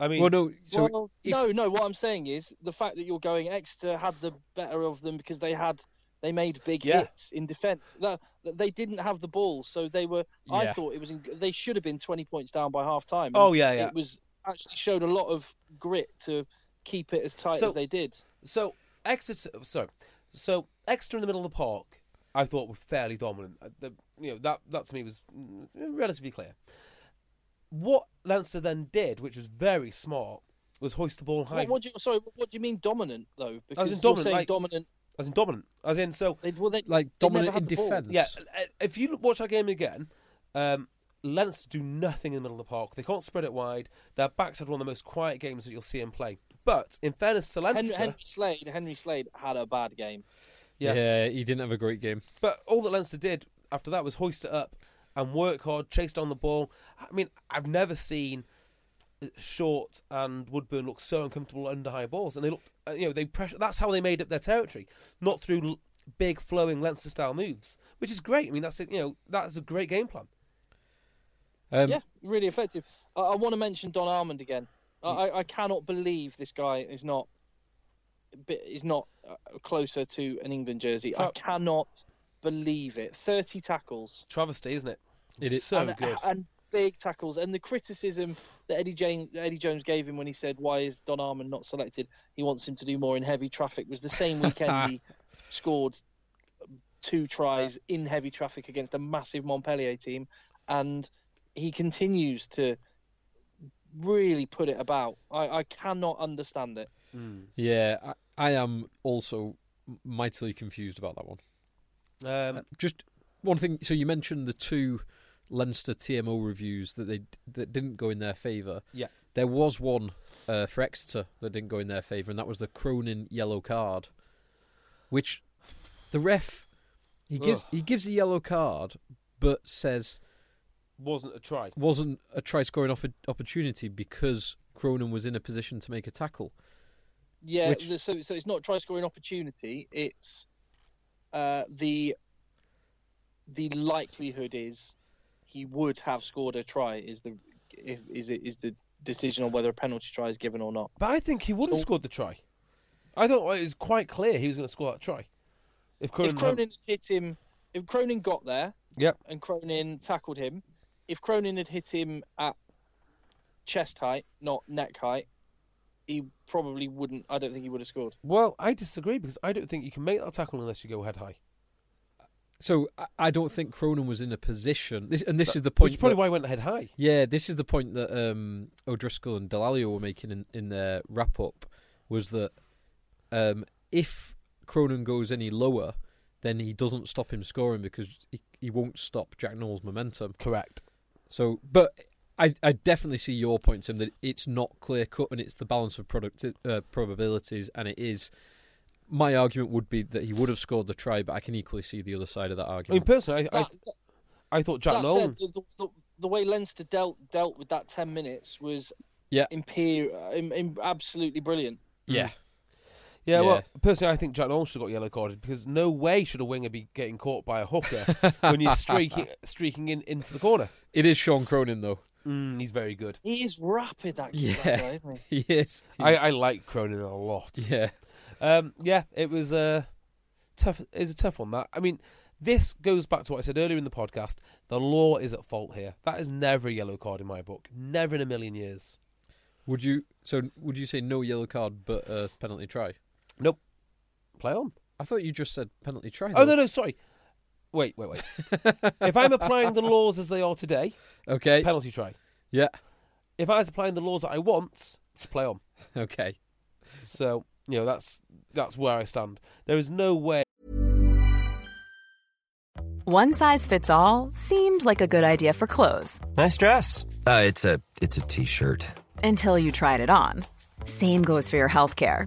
I mean, well, no, so well, if, no, no. What I'm saying is the fact that you're going Exeter had the better of them because they had they made big yeah. hits in defence. That they didn't have the ball, so they were. Yeah. I thought it was. In, they should have been twenty points down by half time. Oh yeah, yeah. It was actually showed a lot of grit to keep it as tight so, as they did. So Exeter, sorry, so Exeter in the middle of the park. I thought were fairly dominant. The, you know, that, that to me was relatively clear. What Leinster then did, which was very smart, was hoist the ball high. What, what do you, sorry, what do you mean dominant though? Because as in dominant, like, dominant, as in dominant, as in so they, well, they, like dominant in defence. Yeah, if you watch our game again, um, Leinster do nothing in the middle of the park. They can't spread it wide. Their backs had one of the most quiet games that you'll see them play. But in fairness to Leinster, Henry, Henry Slade, Henry Slade had a bad game. Yeah. yeah, he didn't have a great game. But all that Leinster did after that was hoist it up and work hard, chase down the ball. I mean, I've never seen Short and Woodburn look so uncomfortable under high balls, and they looked, you know, they pressure. That's how they made up their territory, not through big, flowing Leinster-style moves, which is great. I mean, that's a, you know that's a great game plan. Um, yeah, really effective. I, I want to mention Don Armand again. I, I, I cannot believe this guy is not is not closer to an England jersey. Tra- I cannot believe it. thirty tackles. Travesty, isn't it? It is so and, good. And big tackles. And the criticism that Eddie, Jane, Eddie Jones gave him when he said, why is Don Armand not selected? He wants him to do more in heavy traffic. It was the same weekend he scored two tries in heavy traffic against a massive Montpellier team. And he continues to really put it about. I, I cannot understand it. Mm. Yeah, I, I am also mightily confused about that one. Um, uh, just one thing. So you mentioned the two Leinster T M O reviews that they that didn't go in their favour. Yeah, there was one uh, for Exeter that didn't go in their favour, and that was the Cronin yellow card, which the ref he gives Ugh. he gives a yellow card, but says wasn't a try wasn't a try scoring off- opportunity because Cronin was in a position to make a tackle. Yeah, which... so so it's not a try scoring opportunity. It's Uh, the the likelihood is he would have scored a try. Is the if, is it is the decision on whether a penalty try is given or not? But I think he would have oh. scored the try. I thought it was quite clear he was going to score that try. If Cronin, if Cronin had... hit him, if Cronin got there, yep. and Cronin tackled him, if Cronin had hit him at chest height, not neck height, he probably wouldn't. I don't think he would have scored. Well, I disagree because I don't think you can make that tackle unless you go head high. So I don't think Cronin was in a position, this, and this that, is the point. Which is probably that, why he went head high. Yeah, this is the point that um, O'Driscoll and Delalio were making in, in their wrap up, was that um, if Cronin goes any lower, then he doesn't stop him scoring because he, he won't stop Jack Noel's momentum. Correct. So, but. I, I definitely see your point, Tim, that it's not clear-cut and it's the balance of product, uh, probabilities, and it is... My argument would be that he would have scored the try, but I can equally see the other side of that argument. I mean, personally, I, that, I, I thought Jack Nolan... Said, the, the, the way Leinster dealt dealt with that ten minutes was yeah. imperial, in, in, absolutely brilliant. Yeah. yeah. Yeah, well, personally, I think Jack Nolan should have got yellow-carded because no way should a winger be getting caught by a hooker when you're streaking, streaking in into the corner. It is Sean Cronin, though. Mm, he's very good. He is rapid, that yeah. guy, isn't he? He is. I, I like Cronin a lot. Yeah, um, yeah. It was a tough. It's a tough one. That I mean, this goes back to what I said earlier in the podcast. The law is at fault here. That is never a yellow card in my book. Never in a million years. Would you? So would you say no yellow card but a penalty try? Nope. Play on. I thought you just said penalty try. Though. Oh no, no, sorry. Wait, wait, wait. If I'm applying the laws as they are today, okay, penalty try. Yeah. If I was applying the laws that I want, play on. Okay. So, you know, that's that's where I stand. There is no way. One size fits all seemed like a good idea for clothes. Nice dress. Uh, it's a it's a t-shirt. Until you tried it on. Same goes for your healthcare.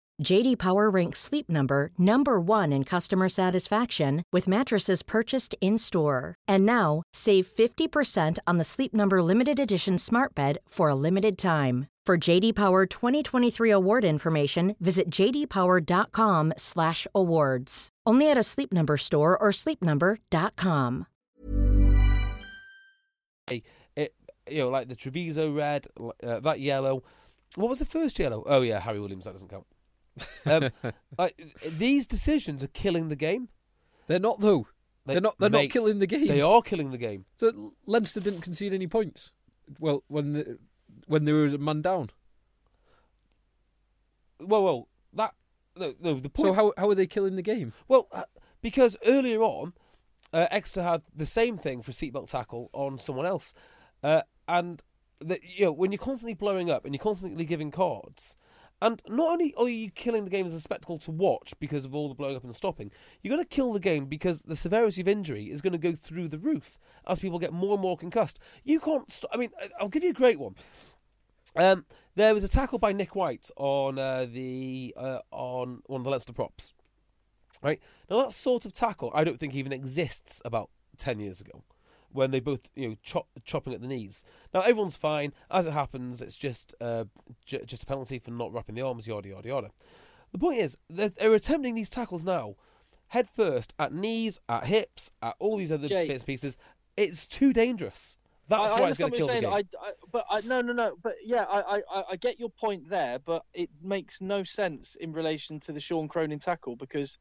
J D Power ranks Sleep Number number one in customer satisfaction with mattresses purchased in-store. And now, save fifty percent on the Sleep Number limited edition smart bed for a limited time. For J D Power twenty twenty-three award information, visit j d power dot com slash awards. Only at a Sleep Number store or sleep number dot com. Hey, it, you know, like the Treviso red, uh, that yellow. What was the first yellow? Oh, yeah, Harry Williams, that doesn't count. Um, like, these decisions are killing the game. They're not, though. They, they're not, they're mate, not killing the game. They are killing the game. So Leinster didn't concede any points. Well, when the... When they were a man down. Well, well, that no, no the point. So how how are they killing the game? Well, because earlier on, uh, Exeter had the same thing for seatbelt tackle on someone else, uh, and that, you know, when you're constantly blowing up and you're constantly giving cards, and not only are you killing the game as a spectacle to watch because of all the blowing up and stopping, you're going to kill the game because the severity of injury is going to go through the roof as people get more and more concussed. You can't stop. I mean, I'll give you a great one. Um, there was a tackle by Nick White on uh, the uh, on one of the Leicester props. Right? Now, that sort of tackle, I don't think even exists about ten years ago, when they both, you know, chop, chopping at the knees. Now, everyone's fine. As it happens, it's just uh, j- just a penalty for not wrapping the arms, yada, yada, yada. The point is, they're, they're attempting these tackles now, head first, at knees, at hips, at all these other Jake, bits and pieces. It's too dangerous. That's I, why I it's going to kill saying. the game. I, I, but I, no, no, no. But yeah, I, I, I get your point there, but it makes no sense in relation to the Sean Cronin tackle, because...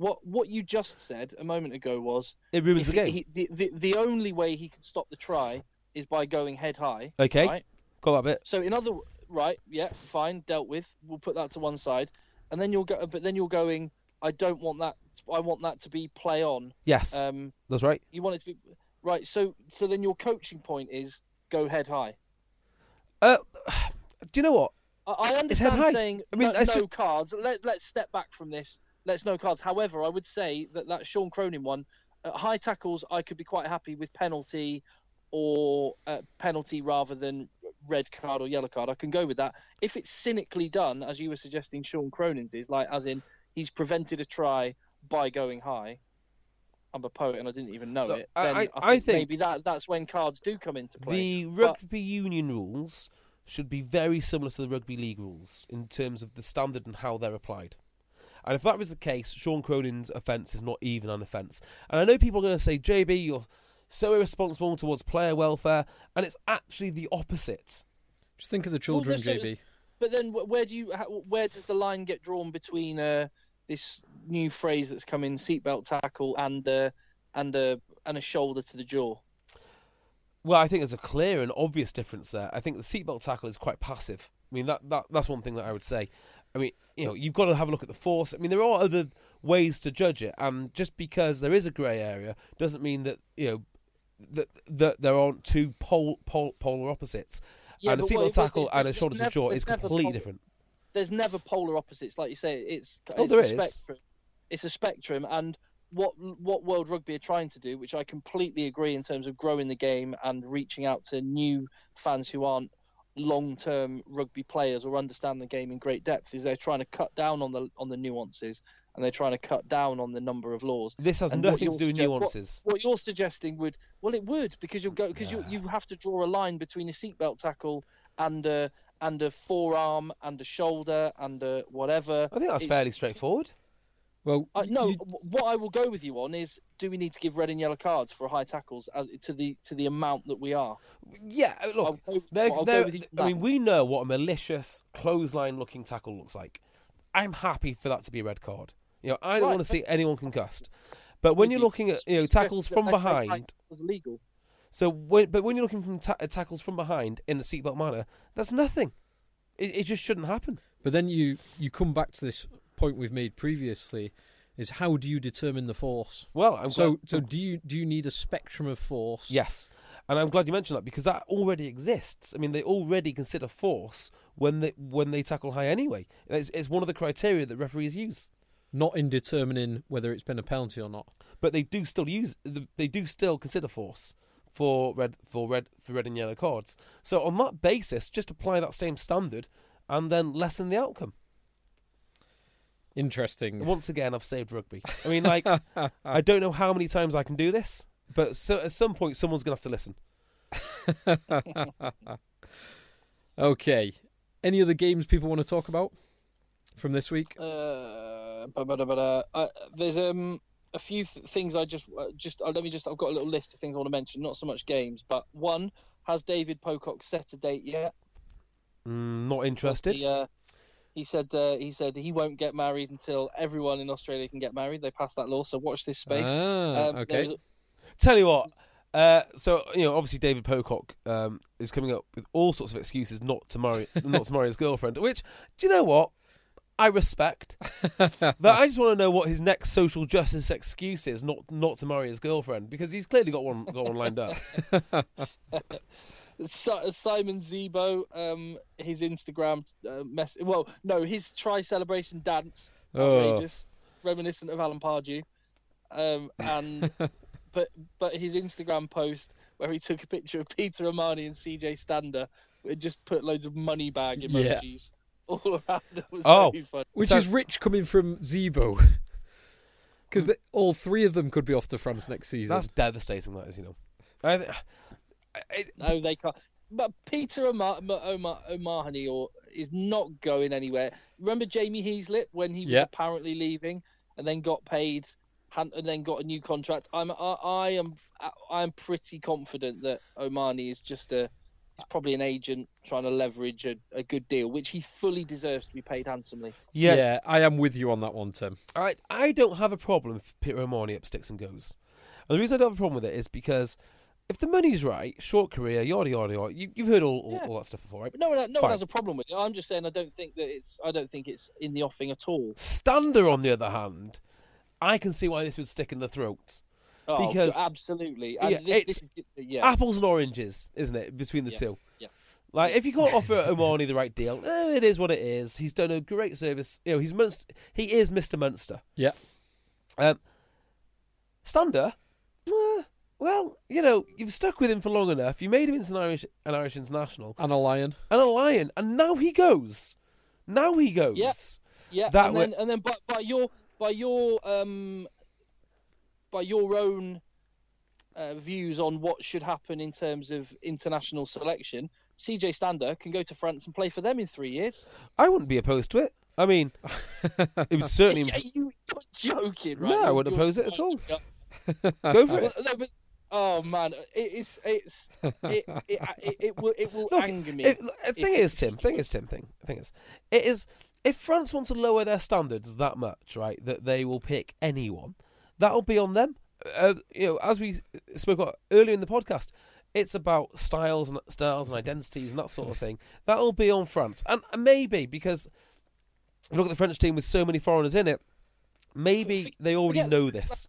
What what you just said a moment ago was... It ruins the game. He, he, the, the, the only way he can stop the try is by going head high. Okay, right? Got that bit. So in other... Right, yeah, fine, dealt with. We'll put that to one side. And then you're go, But then you're going, I don't want that... I want that to be play on. Yes, um, that's right. You want it to be... Right, so, so then your coaching point is go head high. Uh, do you know what? I, I understand saying I mean, no, no just... cards. Let, let's step back from this. Let's no cards. However, I would say that that Sean Cronin one, at high tackles, I could be quite happy with penalty or uh, penalty rather than red card or yellow card. I can go with that. If it's cynically done, as you were suggesting Sean Cronin's is, like as in he's prevented a try by going high. I'm a poet and I didn't even know Look, it. Then I, I, think I think maybe that, that's when cards do come into play. The rugby but... union rules should be very similar to the rugby league rules in terms of the standard and how they're applied. And if that was the case, Sean Cronin's offence is not even an offence. And I know people are going to say, J B, you're so irresponsible towards player welfare, and it's actually the opposite. Just think of the children, well, so J B. But then, where do you, where does the line get drawn between uh, this new phrase that's come in, seatbelt tackle, and uh, and a uh, and a shoulder to the jaw? Well, I think there's a clear and obvious difference there. I think the seatbelt tackle is quite passive. I mean, that, that that's one thing that I would say. I mean, you know, you've got to have a look at the force. I mean, there are other ways to judge it, and just because there is a grey area doesn't mean that, you know, that, that there aren't two pol- pol- polar opposites. Yeah, and a seatbelt tackle and a shoulder to jaw is completely pol- different. There's never polar opposites, like you say. It's, it's oh, there a is. Spectrum. It's a spectrum, and what what World Rugby are trying to do, which I completely agree in terms of growing the game and reaching out to new fans who aren't long-term rugby players or understand the game in great depth, is they're trying to cut down on the on the nuances, and they're trying to cut down on the number of laws. This has and nothing to do with nuances. What, what you're suggesting would, well, it would, because you'll go because yeah. you you have to draw a line between a seatbelt tackle and a and a forearm and a shoulder and a whatever. I think that's it's, fairly straightforward. Well, I, no, you... what I will go with you on is: do we need to give red and yellow cards for high tackles as, to the to the amount that we are? Yeah, look, I'll go, they're, I'll they're, go with you I mean, we know what a malicious clothesline-looking tackle looks like. I'm happy for that to be a red card. You know, I don't right. want to see anyone concussed. But when you're looking at, you know, tackles from behind, was illegal. So, when, but when you're looking from ta- tackles from behind in the seatbelt manner, that's nothing. It, it just shouldn't happen. But then you you come back to this point we've made previously, is how do you determine the force? Well, I'm so glad, so do you do you need a spectrum of force? Yes, and I'm glad you mentioned that, because that already exists. I mean, they already consider force when they when they tackle high anyway. It's, it's one of the criteria that referees use, not in determining whether it's been a penalty or not. But they do still use they do still consider force for red for red for red and yellow cards. So on that basis, just apply that same standard and then lessen the outcome. Interesting. Once again, I've saved rugby. I mean, like, I don't know how many times I can do this, but so, at some point, someone's going to have to listen. Okay. Any other games people want to talk about from this week? Uh, but, but, but, uh, uh, there's um, a few th- things I just... Uh, just uh, let me just... I've got a little list of things I want to mention. Not so much games, but one, has David Pocock set a date yet? Mm, not interested. The, uh, He said uh, he said he won't get married until everyone in Australia can get married. They passed that law, so watch this space. Ah, um, okay. A... Tell you what, uh, so you know, obviously David Pocock um, is coming up with all sorts of excuses not to marry, not to marry his girlfriend. Which, do you know what? I respect. But I just want to know what his next social justice excuse is not not to marry his girlfriend, because he's clearly got one got one lined up. Simon Zebo, um, his Instagram uh, mess. Well, no, his try celebration dance, outrageous, oh. reminiscent of Alan Pardew. Um, and but but his Instagram post where he took a picture of Peter Romani and C J Stander, it just put loads of money bag emojis yeah. all around. It was oh, very funny. Which so, is rich coming from Zebo. Because all three of them could be off to France next season. That's devastating, that is, you know. I, I, I, no, they can't. But Peter Omar, Omar, O'Mahony or, is not going anywhere. Remember Jamie Heaslip when he was yeah. apparently leaving and then got paid and then got a new contract? I'm, I, I am, I am pretty confident that O'Mahony is just a, he's probably an agent trying to leverage a, a good deal, which he fully deserves to be paid handsomely. Yeah, yeah, I am with you on that one, Tim. I, I don't have a problem with Peter O'Mahony up sticks and goes. And the reason I don't have a problem with it is because if the money's right, short career, yada yada yada. You, you've heard all, all, yeah. all that stuff before, right? But no one, no one has a problem with it. I'm just saying I don't think that it's I don't think it's in the offing at all. Stander, on the other hand, I can see why this would stick in the throat. Oh, because absolutely, and yeah, this, it's this is, yeah. apples and oranges, isn't it? Between the yeah. two, yeah. Like if you can't offer O'Mahony the right deal, eh, it is what it is. He's done a great service. You know, he's Munster, he is Mister Munster. Yeah. Um, Stander. Well, you know, you've stuck with him for long enough. You made him into an Irish, an Irish international, and a lion, and a lion, and now he goes. Now he goes. Yes, yeah. yeah. That and way- then, and then by, by your, by your, um, by your own uh, views on what should happen in terms of international selection, C J Stander can go to France and play for them in three years. I wouldn't be opposed to it. I mean, it would certainly. Yeah, you're joking, right? No, I wouldn't oppose it at all. Up. Go for it. No, but, oh man, it's it's it it, it, it will it will Look, anger me. It, the thing is, Tim. Thing is, Tim. Thing thing is, it is. If France wants to lower their standards that much, right, that they will pick anyone, that'll be on them. Uh, you know, as we spoke about earlier in the podcast, it's about styles and styles and identities and that sort of thing. That'll be on France, and maybe because look at the French team with so many foreigners in it. Maybe they already Forget know this.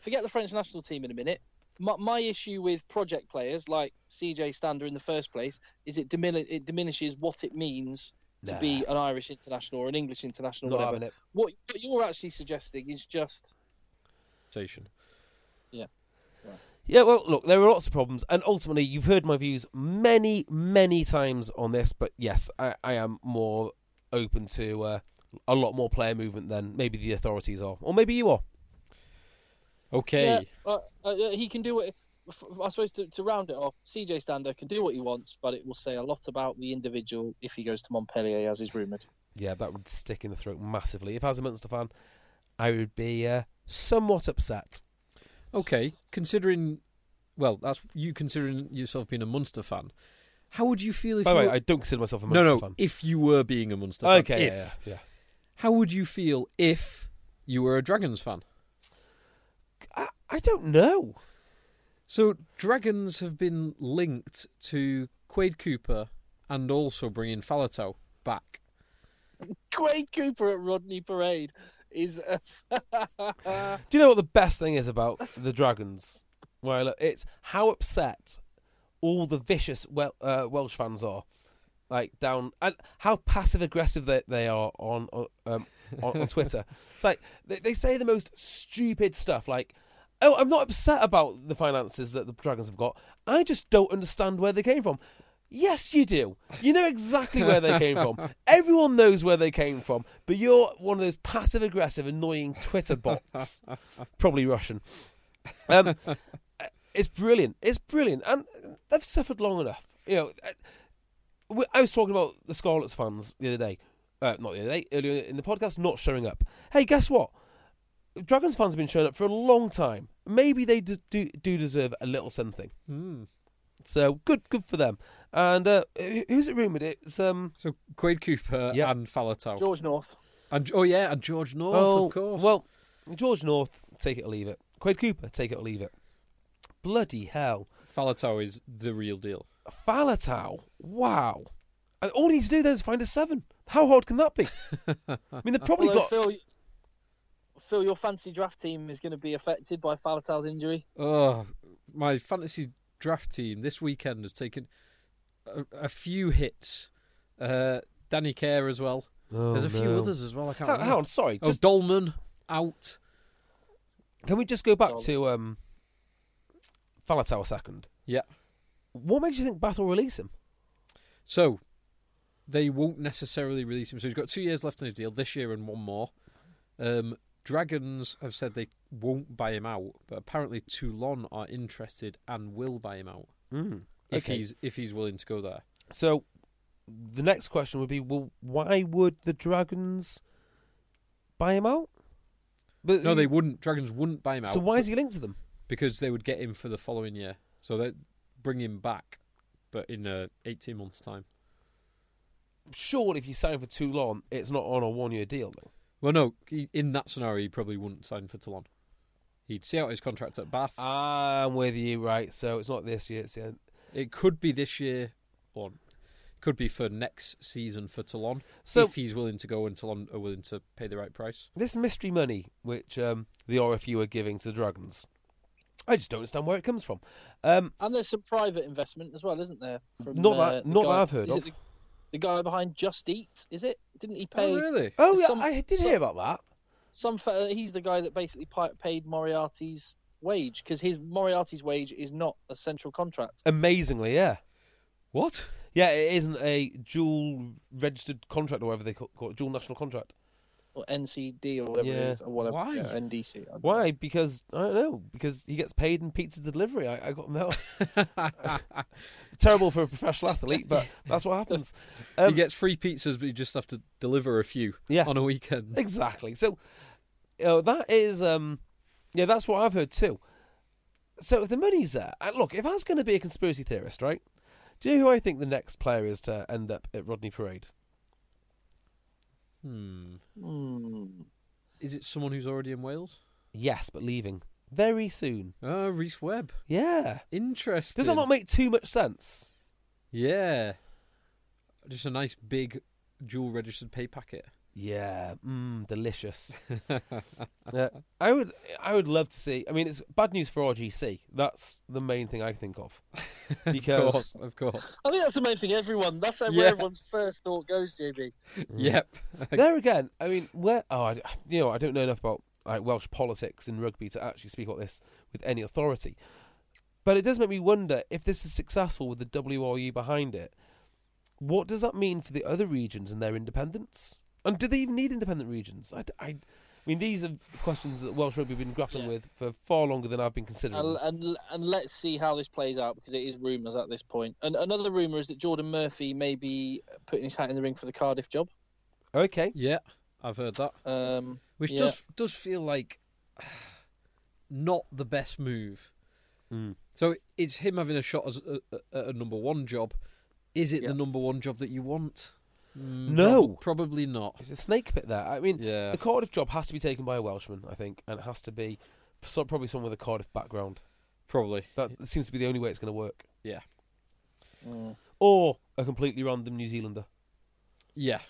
Forget the French national team in a minute. My, my issue with project players like C J Stander in the first place is it, dimin- it diminishes what it means nah. to be an Irish international or an English international. Not whatever. What, what you're actually suggesting is just... Station. Yeah. yeah. Yeah, well, look, there are lots of problems. And ultimately, you've heard my views many, many times on this. But yes, I, I am more open to... Uh, a lot more player movement than maybe the authorities are, or maybe you are. Okay. Yeah, uh, uh, he can do what, I suppose to, to round it off, C J Stander can do what he wants, but it will say a lot about the individual if he goes to Montpellier, as is rumoured. Yeah, that would stick in the throat massively. If I was a Munster fan, I would be uh, somewhat upset. Okay, considering, well, that's you considering yourself being a Munster fan. How would you feel if By you By the way, were... I don't consider myself a Munster fan. No, no, fan. If you were being a Munster fan. Okay, if... yeah, yeah. How would you feel if you were a Dragons fan? I, I don't know. So Dragons have been linked to Quade Cooper and also bringing Faletau back. Quade Cooper at Rodney Parade is... A... Do you know what the best thing is about the Dragons? Well, it's how upset all the vicious Wel- uh, Welsh fans are. Like down, and how passive aggressive they, they are on on, um, on, on Twitter. It's like they, they say the most stupid stuff. Like, oh, I'm not upset about the finances that the Dragons have got. I just don't understand where they came from. Yes, you do. You know exactly where they came from. Everyone knows where they came from. But you're one of those passive aggressive, annoying Twitter bots, probably Russian. Um, it's brilliant. It's brilliant, and they've suffered long enough. You know. I was talking about the Scarlets fans the other day. Uh, not the other day, earlier in the podcast, not showing up. Hey, guess what? Dragons fans have been showing up for a long time. Maybe they do do, do deserve a little something. Mm. So, good good for them. And uh, who's it rumoured? It's um, So, Quade Cooper yeah. and Faletau. George North. and Oh, yeah, and George North, oh, of course. Well, George North, take it or leave it. Quade Cooper, take it or leave it. Bloody hell. Faletau is the real deal. Faletau, wow! And all he needs to do there is find a seven. How hard can that be? I mean, they've probably Although got. Phil, Phil, your fantasy draft team is going to be affected by Faletau's injury. Oh, my fantasy draft team this weekend has taken a, a few hits. Uh, Danny Kerr as well. Oh, There's a no. few others as well. I can't. How, remember. How on, sorry. Oh, just... Dolman out. Can we just go back Dolman. to um, Faletau a second? Yeah. What makes you think Bath will release him? So, they won't necessarily release him. So he's got two years left on his deal, this year and one more. Um, Dragons have said they won't buy him out, but apparently Toulon are interested and will buy him out mm, okay. if he's if he's willing to go there. So the next question would be: well, why would the Dragons buy him out? But no, they wouldn't. Dragons wouldn't buy him out. So why is he linked to them? Because they would get him for the following year. So they'd bring him back, but in uh, eighteen months' time. Surely, if you sign for Toulon, it's not on a one-year deal, though. Well, no. He, in that scenario, he probably wouldn't sign for Toulon. He'd see out his contract at Bath. Ah, I'm with you, right? So it's not this year. It's the end. It could be this year, or it could be for next season for Toulon, so if he's willing to go and Toulon are willing to pay the right price. This mystery money, which um, the R F U are giving to the Dragons, I just don't understand where it comes from. Um, and there's some private investment as well, isn't there? From, not that, uh, the not guy, that I've heard of. The guy behind Just Eat, is it? Didn't he pay... Oh, really? Oh, yeah, some, I did some, hear about that. Some fella, he's the guy that basically paid Moriarty's wage, because his Moriarty's wage is not a central contract. Amazingly, yeah. What? Yeah, it isn't a dual-registered contract, or whatever they call it, dual-national contract. Or N C D, or whatever yeah. it is. Or whatever, Why? Yeah, N D C. Why? Because, I don't know, because he gets paid in pizza delivery. I, I got no... Terrible for a professional athlete, but that's what happens. Um, he gets free pizzas, but you just have to deliver a few yeah, on a weekend. Exactly. So uh, that is, um, yeah, that's what I've heard too. So if the money's there, uh, look, if I was going to be a conspiracy theorist, right? Do you know who I think the next player is to end up at Rodney Parade? Hmm. hmm. Is it someone who's already in Wales? Yes, but leaving very soon. Ah, uh, Rhys Webb. Yeah. Interesting. Does that not make too much sense? Yeah. Just a nice big dual registered pay packet. Yeah. Mmm, delicious. uh, I would I would love to see. I mean, it's bad news for R G C. That's the main thing I think of. Because of course, of course. I think that's the main thing everyone. That's where yeah. everyone's first thought goes, J B. Mm. Yep. There again, I mean, where oh, I, you know, I don't know enough about like Welsh politics and rugby to actually speak about this with any authority. But it does make me wonder if this is successful with the W R U behind it. What does that mean for the other regions and their independence? And do they even need independent regions? I, I, I mean, these are questions that Welsh rugby have been grappling yeah. with for far longer than I've been considering. And, and, and let's see how this plays out, because it is rumours at this point. And another rumour is that Jordan Murphy may be putting his hat in the ring for the Cardiff job. Okay. Yeah, I've heard that. Um, Which yeah. does does feel like not the best move. Mm. So it's him having a shot at a, a number one job. Is it yeah. the number one job that you want? No, probably not. It's a snake pit there. I mean, yeah. the Cardiff job has to be taken by a Welshman, I think, and it has to be so, probably someone with a Cardiff background. Probably. That yeah. seems to be the only way it's going to work. Yeah. Mm. Or a completely random New Zealander. Yeah.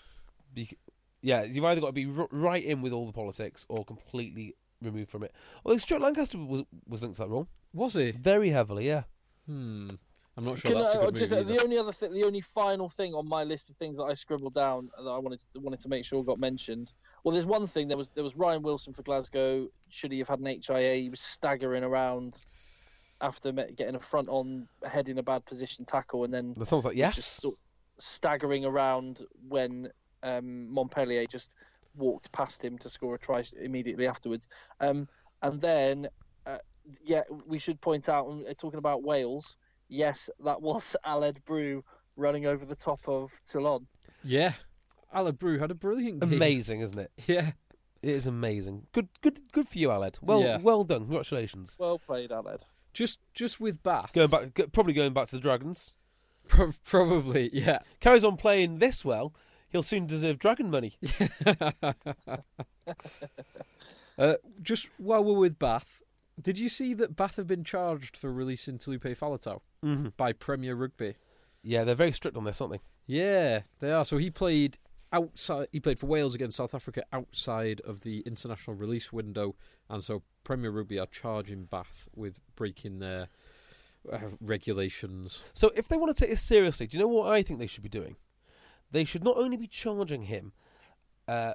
Be- yeah, you've either got to be r- right in with all the politics or completely removed from it. Although Stuart Lancaster was, was linked to that role. Was he? Very heavily, yeah. Hmm. I'm not sure Can that's I, a good just, The only other, th- the only final thing on my list of things that I scribbled down that I wanted to, wanted to make sure got mentioned. Well, there's one thing. There was there was Ryan Wilson for Glasgow. Should he have had an H I A? He was staggering around after getting a front on head in a bad position tackle, and then that sounds like yes, just sort of staggering around when um, Montpellier just walked past him to score a try immediately afterwards, um, and then uh, yeah, we should point out uh, talking about Wales. Yes, that was Aled Brew running over the top of Toulon. Yeah, Aled Brew had a brilliant game. Amazing, isn't it? Yeah, it is amazing. Good, good, good for you, Aled. Well, yeah. well done. Congratulations. Well played, Aled. Just, just with Bath. Going back, probably going back to the Dragons. Pro- probably, yeah. Carries on playing this well, he'll soon deserve Dragon money. uh, just while we're with Bath. Did you see that Bath have been charged for releasing Talupe Faletau mm-hmm. by Premier Rugby? Yeah, they're very strict on this, aren't they? Yeah, they are. So he played outside. He played for Wales against South Africa outside of the international release window, and so Premier Rugby are charging Bath with breaking their have regulations. So if they want to take this seriously, do you know what I think they should be doing? They should not only be charging him, uh,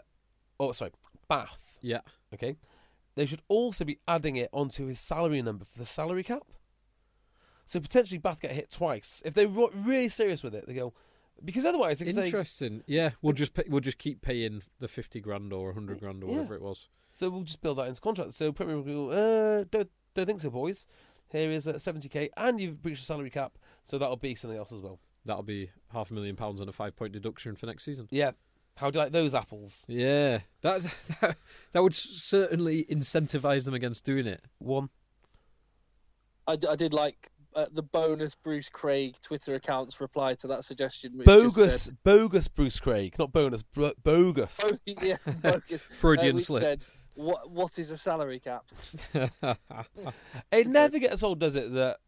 oh, sorry, Bath. Yeah. Okay. They should also be adding it onto his salary number for the salary cap. So potentially Bath get hit twice. If they're really serious with it, they go... Because otherwise... It's interesting. Say, yeah, we'll just pay, we'll just keep paying the fifty grand or one hundred grand or yeah. whatever it was. So we'll just build that into contract. So Premier will go, uh, don't, don't think so, boys. Here is uh, seventy k and you've breached the salary cap, so that'll be something else as well. That'll be half a million pounds and a five-point deduction for next season. Yeah. How do you like those apples? Yeah. That, that, that would certainly incentivise them against doing it. One. I, d- I did like... Uh, the bonus Bruce Craig Twitter account's reply to that suggestion. Which bogus, said, bogus Bruce Craig, not bonus, bro- bogus. Oh, yeah, bogus. Freudian uh, slip. Said, what, what is a salary cap? It never gets old, does it, that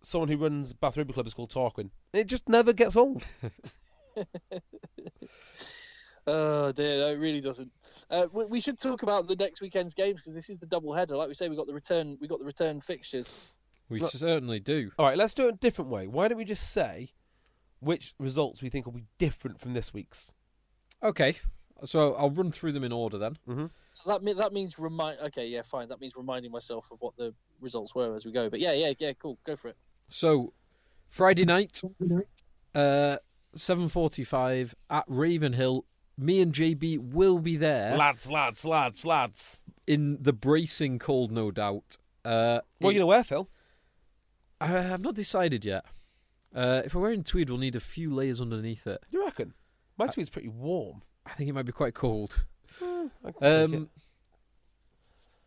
someone who runs Bath Rugby Club is called Tarquin? It just never gets old. Oh dear, no, it really doesn't. Uh, we, we should talk about the next weekend's games because this is the double header. Like we say, we got the return. We got the return fixtures. We Look, certainly do. All right, let's do it a different way. Why don't we just say which results we think will be different from this week's? Okay, so I'll run through them in order then. Mm-hmm. So that, that means remind. Okay, yeah, fine. That means reminding myself of what the results were as we go. But yeah, yeah, yeah, cool. Go for it. So Friday night, uh, seven forty-five at Ravenhill. Me and J B will be there. Lads, lads, lads, lads. In the bracing cold, no doubt. Uh, what are you going to wear, Phil? I have not decided yet. Uh, if we're wearing tweed, we'll need a few layers underneath it. You reckon? My tweed's I, pretty warm. I think it might be quite cold. Mm, I can um, take it.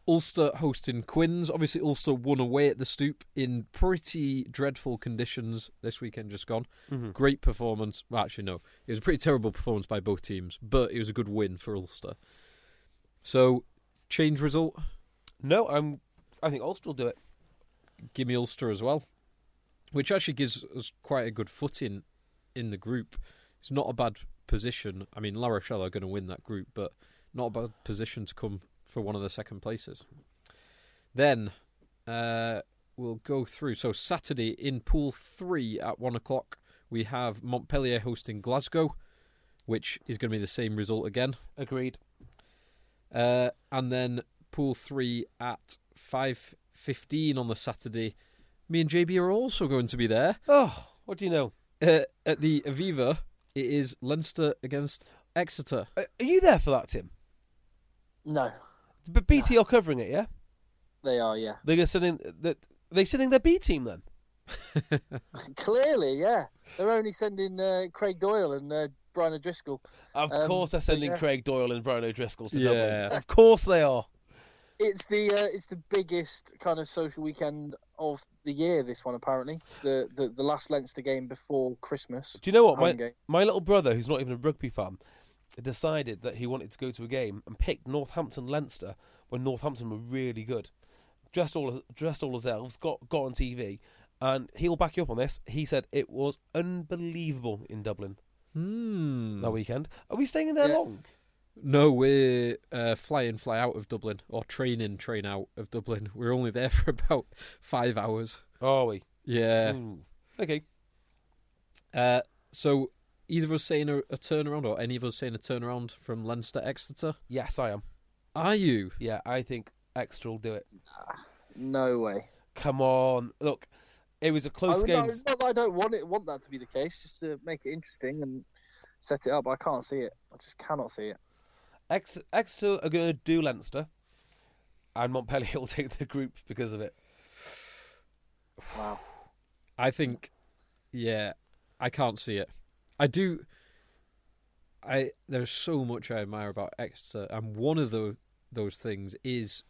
Ulster hosting Quince. Obviously, Ulster won away at the Stoop in pretty dreadful conditions this weekend just gone. Mm-hmm. Great performance. Well, actually, no. It was a pretty terrible performance by both teams, but it was a good win for Ulster. So, change result? No, I'm. I think Ulster will do it. Gimme Ulster as well, which actually gives us quite a good footing in the group. It's not a bad position. I mean, La Rochelle are going to win that group, but not a bad position to come for one of the second places. Then uh, we'll go through. So Saturday in Pool three at one o'clock, we have Montpellier hosting Glasgow, which is going to be the same result again. Agreed. Uh, and then Pool three at five fifteen on the Saturday. Me and J B are also going to be there. Oh, what do you know? Uh, at the Aviva, it is Leinster against Exeter. Uh, are you there for that, Tim? No. But B T no. are covering it, yeah? They are, yeah. They're going to send in, they're, they're sending their B team then? Clearly, yeah. They're only sending uh, Craig Doyle and uh, Brian O'Driscoll. Of um, course they're sending yeah. Craig Doyle and Brian O'Driscoll to Dublin. Yeah. Of course they are. It's the uh, it's the biggest kind of social weekend of the year, this one, apparently. The the, the last Leinster game before Christmas. Do you know what? My, my little brother, who's not even a rugby fan, decided that he wanted to go to a game and picked Northampton-Leinster when Northampton were really good. Dressed all dressed all as elves, got, got on T V, and he'll back you up on this. He said it was unbelievable in Dublin mm. that weekend. Are we staying in there yeah. long? No, we're uh, fly in, fly out of Dublin, or train in, train out of Dublin. We're only there for about five hours. Are we? Yeah. Mm. Okay. Uh, so, either of us saying a, a turnaround, or any of us saying a turnaround from Leinster Exeter? Yes, I am. Are you? Yeah, I think Exeter will do it. No way. Come on. Look, it was a close I, game. Not, not I don't want it. Want that to be the case, just to make it interesting and set it up. I can't see it. I just cannot see it. Ex- Exeter are going to do Leinster, and Montpellier will take the group because of it. Wow. I think, yeah, I can't see it. I do. I There's so much I admire about Exeter, and one of the, those things is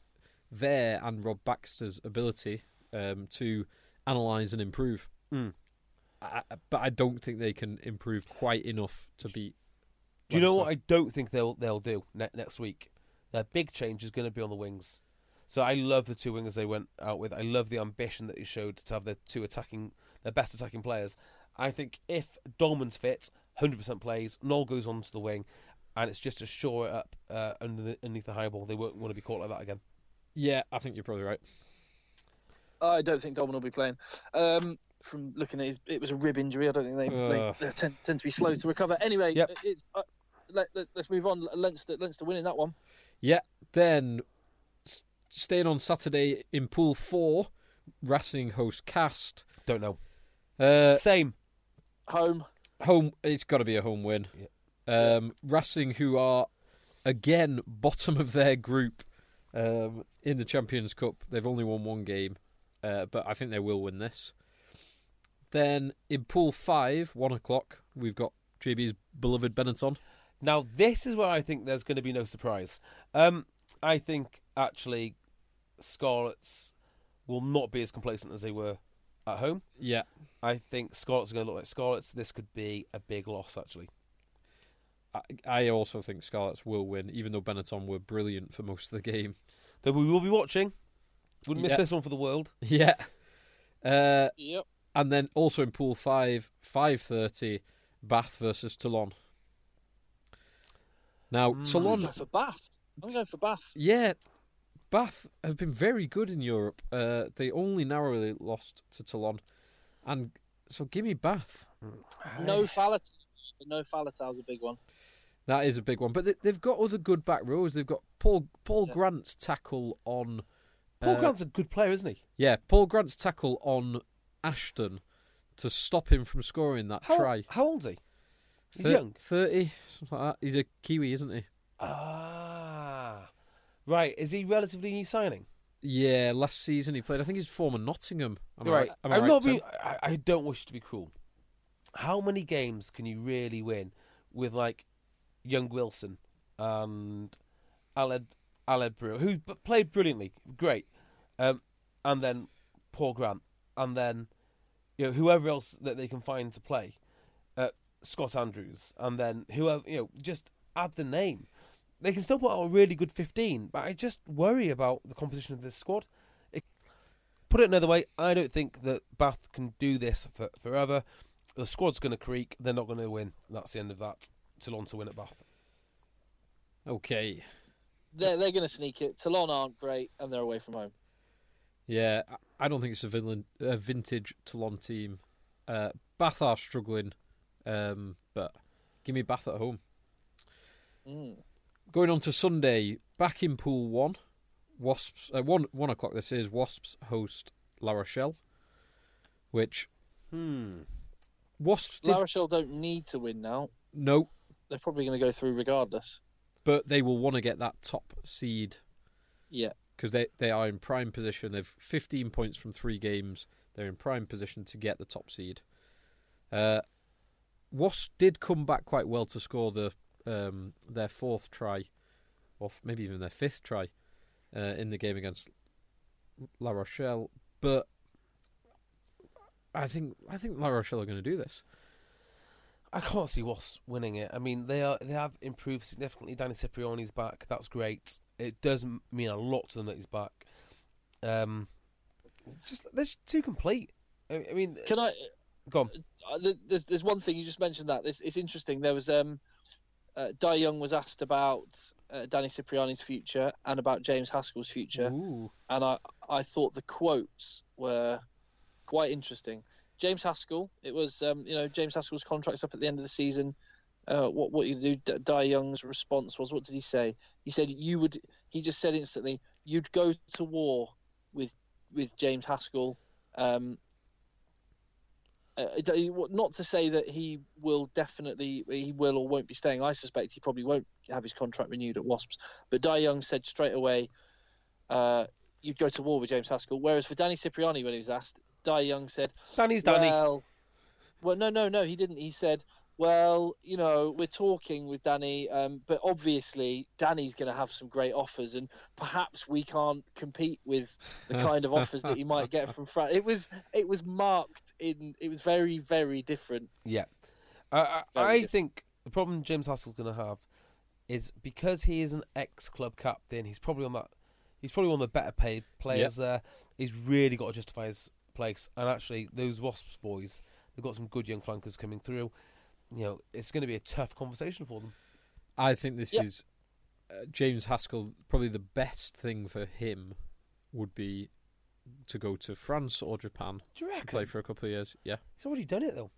their and Rob Baxter's ability um, to analyse and improve. Mm. I, but I don't think they can improve quite enough to beat. Do you know what I don't think they'll they'll do ne- next week? Their big change is going to be on the wings. So I love the two wingers they went out with. I love the ambition that they showed to have their two attacking, their best attacking players. I think if Dolman's fit, one hundred percent plays, Noel goes on to the wing, and it's just to shore it up uh, underneath the high ball. They won't want to be caught like that again. Yeah, I think you're probably right. I don't think Dobbin will be playing. Um, from looking at his, it was a rib injury. I don't think they, they, they tend, tend to be slow to recover. Anyway, yep. it's uh, let, let, let's move on. Leinster, Leinster winning that one. Yeah. Then s- staying on Saturday in Pool Four, Racing host Cast. Don't know. Uh, Same. Home. Home. It's got to be a home win. Yeah. Um, Racing, who are again bottom of their group um, in the Champions Cup. They've only won one game, uh, but I think they will win this. Then in Pool five, one o'clock, we've got J B's beloved Benetton. Now, this is where I think there's going to be no surprise. Um, I think, actually, Scarlets will not be as complacent as they were at home. Yeah. I think Scarlets are going to look like Scarlets. This could be a big loss, actually. I, I also think Scarlets will win, even though Benetton were brilliant for most of the game. Though we will be watching. Wouldn't miss yeah. this one for the world. Yeah. Uh, yep. And then also in Pool five, five thirty, Bath versus Toulon. Now, mm, Toulon... I'm going for Bath. I'm going for Bath. Yeah, Bath have been very good in Europe. Uh, they only narrowly lost to Toulon. And so give me Bath. No Faletau. No Faletau is a big one. That is a big one. But they, they've got other good back rows. They've got Paul Paul yeah. Grant's tackle on... Paul uh, Grant's a good player, isn't he? Yeah, Paul Grant's tackle on... Ashton to stop him from scoring that how, try. How old's he? He's Thir- young. thirty, something like that. He's a Kiwi, isn't he? Ah. Right. Is he relatively new signing? Yeah, last season he played. I think he's former Nottingham. Am right. I, am I'm I right, not being, I, I don't wish to be cruel. How many games can you really win with, like, young Wilson and Aled, Aled Brewer, who played brilliantly, great, um, and then Paul Grant? And then, you know, whoever else that they can find to play, uh, Scott Andrews, and then whoever, you know, just add the name. They can still put out a really good fifteen, but I just worry about the composition of this squad. It, put it another way, I don't think that Bath can do this for, forever. The squad's going to creak. They're not going to win. That's the end of that. Toulon to win at Bath. Okay. They're, they're going to sneak it. Toulon aren't great, and they're away from home. Yeah, I don't think it's a, villain, a vintage Toulon team. Uh, Bath are struggling, um, but give me Bath at home. Mm. Going on to Sunday, back in Pool One, Wasps uh, one one o'clock. This is Wasps host La Rochelle, which hmm. Wasps did... La Rochelle don't need to win now. No, they're probably going to go through regardless. But they will want to get that top seed. Yeah. Because they, they are in prime position. They've fifteen points from three games. They're in prime position to get the top seed. Uh, Wasps did come back quite well to score the um, their fourth try, or maybe even their fifth try, uh, in the game against La Rochelle. But I think I think La Rochelle are going to do this. I can't see Wasps winning it. I mean, they are they have improved significantly. Danny Cipriani's back. That's great. It does mean a lot to them that he's back. Um, just they're too complete. I, I mean, can I? Go on. Uh, there's there's one thing you just mentioned that it's, it's interesting. There was um, uh, Di Young was asked about uh, Danny Cipriani's future and about James Haskell's future, Ooh. and I I thought the quotes were quite interesting. James Haskell, it was um, you know James Haskell's contract's up at the end of the season. Uh, what what you do? D- Di Young's response was, what did he say? He said you would. He just said instantly, you'd go to war with with James Haskell. Um, uh, not to say that he will definitely he will or won't be staying. I suspect he probably won't have his contract renewed at Wasps. But Di Young said straight away, uh, you'd go to war with James Haskell. Whereas for Danny Cipriani, when he was asked, Di Young said, Danny's Danny. Well, well no, no, no, he didn't. He said, well, you know, we're talking with Danny, um, but obviously Danny's going to have some great offers, and perhaps we can't compete with the kind of offers that he might get from France. It was, it was marked in. It was very, very different. Yeah, uh, very I different. think the problem James Haskell's going to have is because he is an ex-club captain. He's probably on that. He's probably one of the better paid players yep. there. He's really got to justify his place, and actually, those Wasps boys, they've got some good young flankers coming through. You know, it's going to be a tough conversation for them. I think this yep. is uh, James Haskell. Probably the best thing for him would be to go to France or Japan. Do you reckon? Play for a couple of years. Yeah. He's already done it though.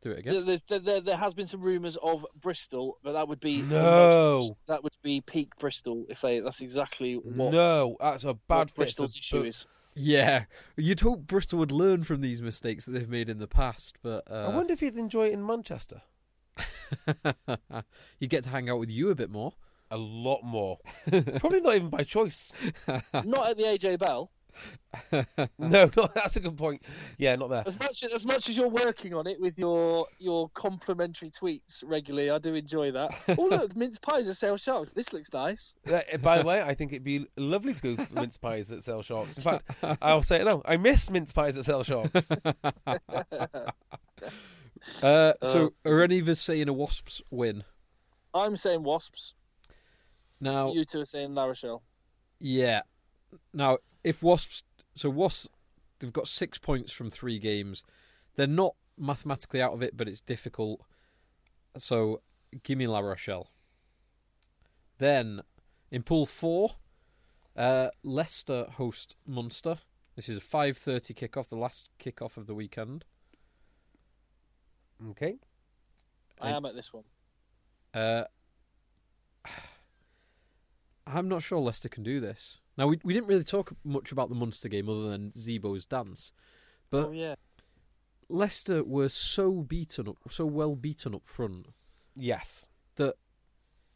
Do it again. There's, there, there, there has been some rumours of Bristol, but that would be no. Most, that would be peak Bristol if they. That's exactly what. No, that's a bad Bristol's issue is. Yeah, you'd hope Bristol would learn from these mistakes that they've made in the past, but uh... I wonder if you'd enjoy it in Manchester. You get to hang out with you a bit more, a lot more. Probably not even by choice. Not at the A J Bell. No, no, that's a good point. Yeah, not there. As much as much as you're working on it with your your complimentary tweets regularly, I do enjoy that. Oh look, mince pies at Sale Sharks. This looks nice. By the way, I think it'd be lovely to go for mince pies at Sale Sharks. In fact, I'll say it now. I miss mince pies at Sale Sharks. uh, so, are any of us saying a Wasps win? I'm saying Wasps. Now you two are saying La Rochelle. Yeah. Now. If Wasps, so Wasps, they've got six points from three games. They're not mathematically out of it, but it's difficult. So, give me La Rochelle. Then, in Pool Four, uh, Leicester host Munster. This is a five thirty kickoff, the last kickoff of the weekend. Okay, I, I am at this one. Uh, I'm not sure Leicester can do this. Now, we we didn't really talk much about the Munster game other than Zebo's dance. But oh, yeah. Leicester were so beaten up, so well beaten up front. Yes. That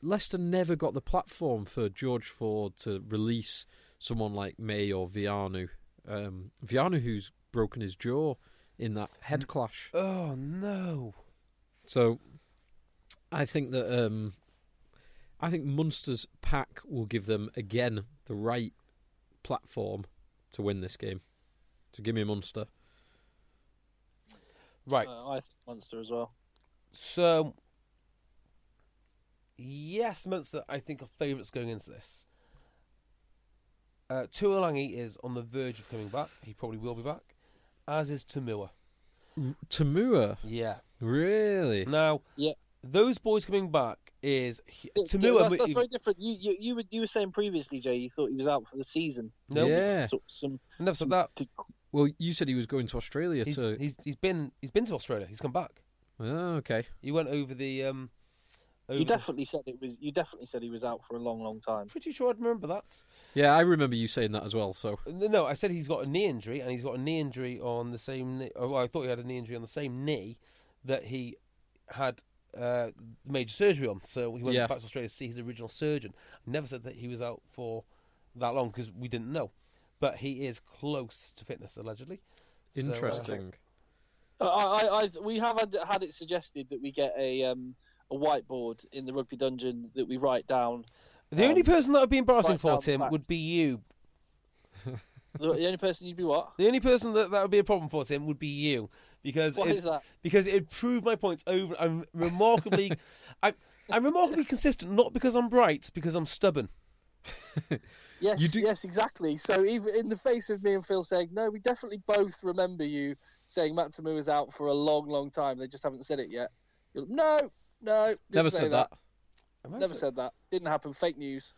Leicester never got the platform for George Ford to release someone like May or Vianu. Um, Vianu, who's broken his jaw in that head clash. Oh, no. So, I think that... Um, I think Munster's pack will give them, again, the right platform to win this game. So give me a Munster. Right. Uh, I think Munster as well. So, yes, Munster, I think, are favourites going into this. Uh, Tuolangi is on the verge of coming back. He probably will be back. As is Tamua. R- Tamua? Yeah. Really? Now, yeah. Those boys coming back is to me. That's, that's very different. You, you you were you were saying previously, Jay, you thought he was out for the season. No, nope. Yeah, so, some, never said that. T- well, you said he was going to Australia he's, too. He's he's been he's been to Australia. He's come back. Oh, okay. You went over the. Um, over you definitely the... said it was. You definitely said he was out for a long, long time. Pretty sure I'd remember that. Yeah, I remember you saying that as well. So no, I said he's got a knee injury, and he's got a knee injury on the same. Knee, oh, I thought he had a knee injury on the same knee that he had. Uh, major surgery on, so he went yeah. back to Australia to see his original surgeon. Never said that he was out for that long because we didn't know, but he is close to fitness allegedly. Interesting. So, uh, I, I, I, we have had, had it suggested that we get a um, a whiteboard in the rugby dungeon that we write down. The um, only person that would be embarrassing for Tim facts. Would be you. The, the only person you'd be what? The only person that that would be a problem for Tim would be you. Because what it, is that? Because it proved my points over. I'm remarkably, I, I'm remarkably consistent. Not because I'm bright, because I'm stubborn. Yes, do... yes, exactly. So even in the face of me and Phil saying no, we definitely both remember you saying Matsumu was out for a long, long time. They just haven't said it yet. You're like, no, no, didn't never say said that. that. Never said that. Didn't happen. Fake news.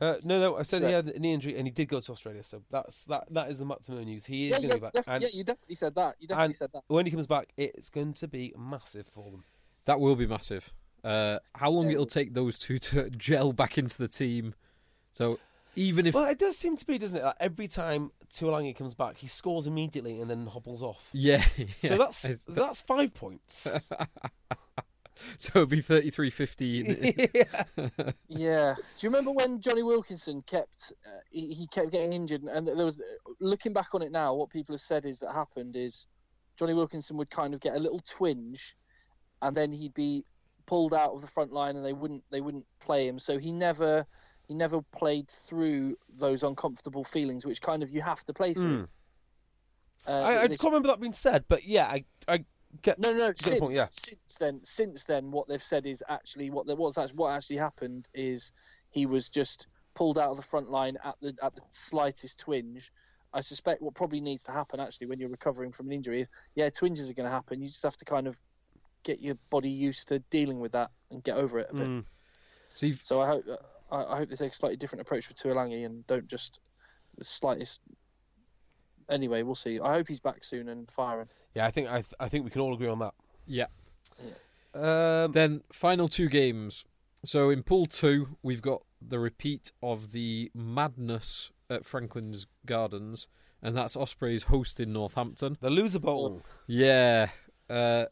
Uh, no, no, I said yeah. he had an injury and he did go to Australia, so that's that. That is the Matsumo news. He is yeah, going yeah, to be back. Def- and, yeah, you definitely said that. You definitely said that. When he comes back, it's going to be massive for them. That will be massive. Uh, how long yeah. it'll take those two to gel back into the team? So even if well, it does seem to be, doesn't it? Like every time Tuolangi comes back, he scores immediately and then hobbles off. Yeah, yeah. So that's that... that's five points. So it'd be thirty-three fifteen. Yeah. Yeah. Do you remember when Johnny Wilkinson kept uh, he, he kept getting injured, and there was looking back on it now, what people have said is that happened is Johnny Wilkinson would kind of get a little twinge, and then he'd be pulled out of the front line, and they wouldn't they wouldn't play him. So he never he never played through those uncomfortable feelings, which kind of you have to play through. Mm. Uh, I, I can't remember that being said, but yeah, I. I... Get, no, no. Since, point, yeah. since then, since then, what they've said is actually what there was. Actually, what actually happened is he was just pulled out of the front line at the at the slightest twinge. I suspect what probably needs to happen actually when you're recovering from an injury is yeah, twinges are going to happen. You just have to kind of get your body used to dealing with that and get over it a bit. Mm. So, so I hope I, I hope they take a slightly different approach with Tuolangi and don't just the slightest anyway, we'll see. I hope he's back soon and firing. Yeah, I think I, th- I think we can all agree on that. Yeah. yeah. Um, then final two games. So in pool two, we've got the repeat of the madness at Franklin's Gardens, and that's Ospreys hosting Northampton. The loser bowl. Yeah. Uh,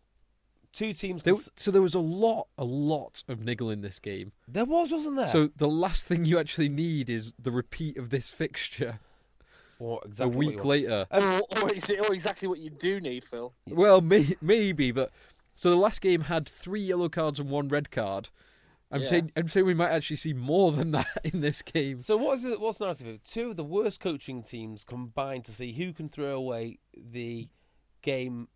Two teams. There, so there was a lot, a lot of niggle in this game. There was, wasn't there? So the last thing you actually need is the repeat of this fixture. Or exactly a week later. Um, or is it or exactly what you do need, Phil? Well, may, maybe, but... So the last game had three yellow cards and one red card. I'm yeah. saying I'm saying we might actually see more than that in this game. So what is it, what's the narrative? Two of the worst coaching teams combine to see who can throw away the game...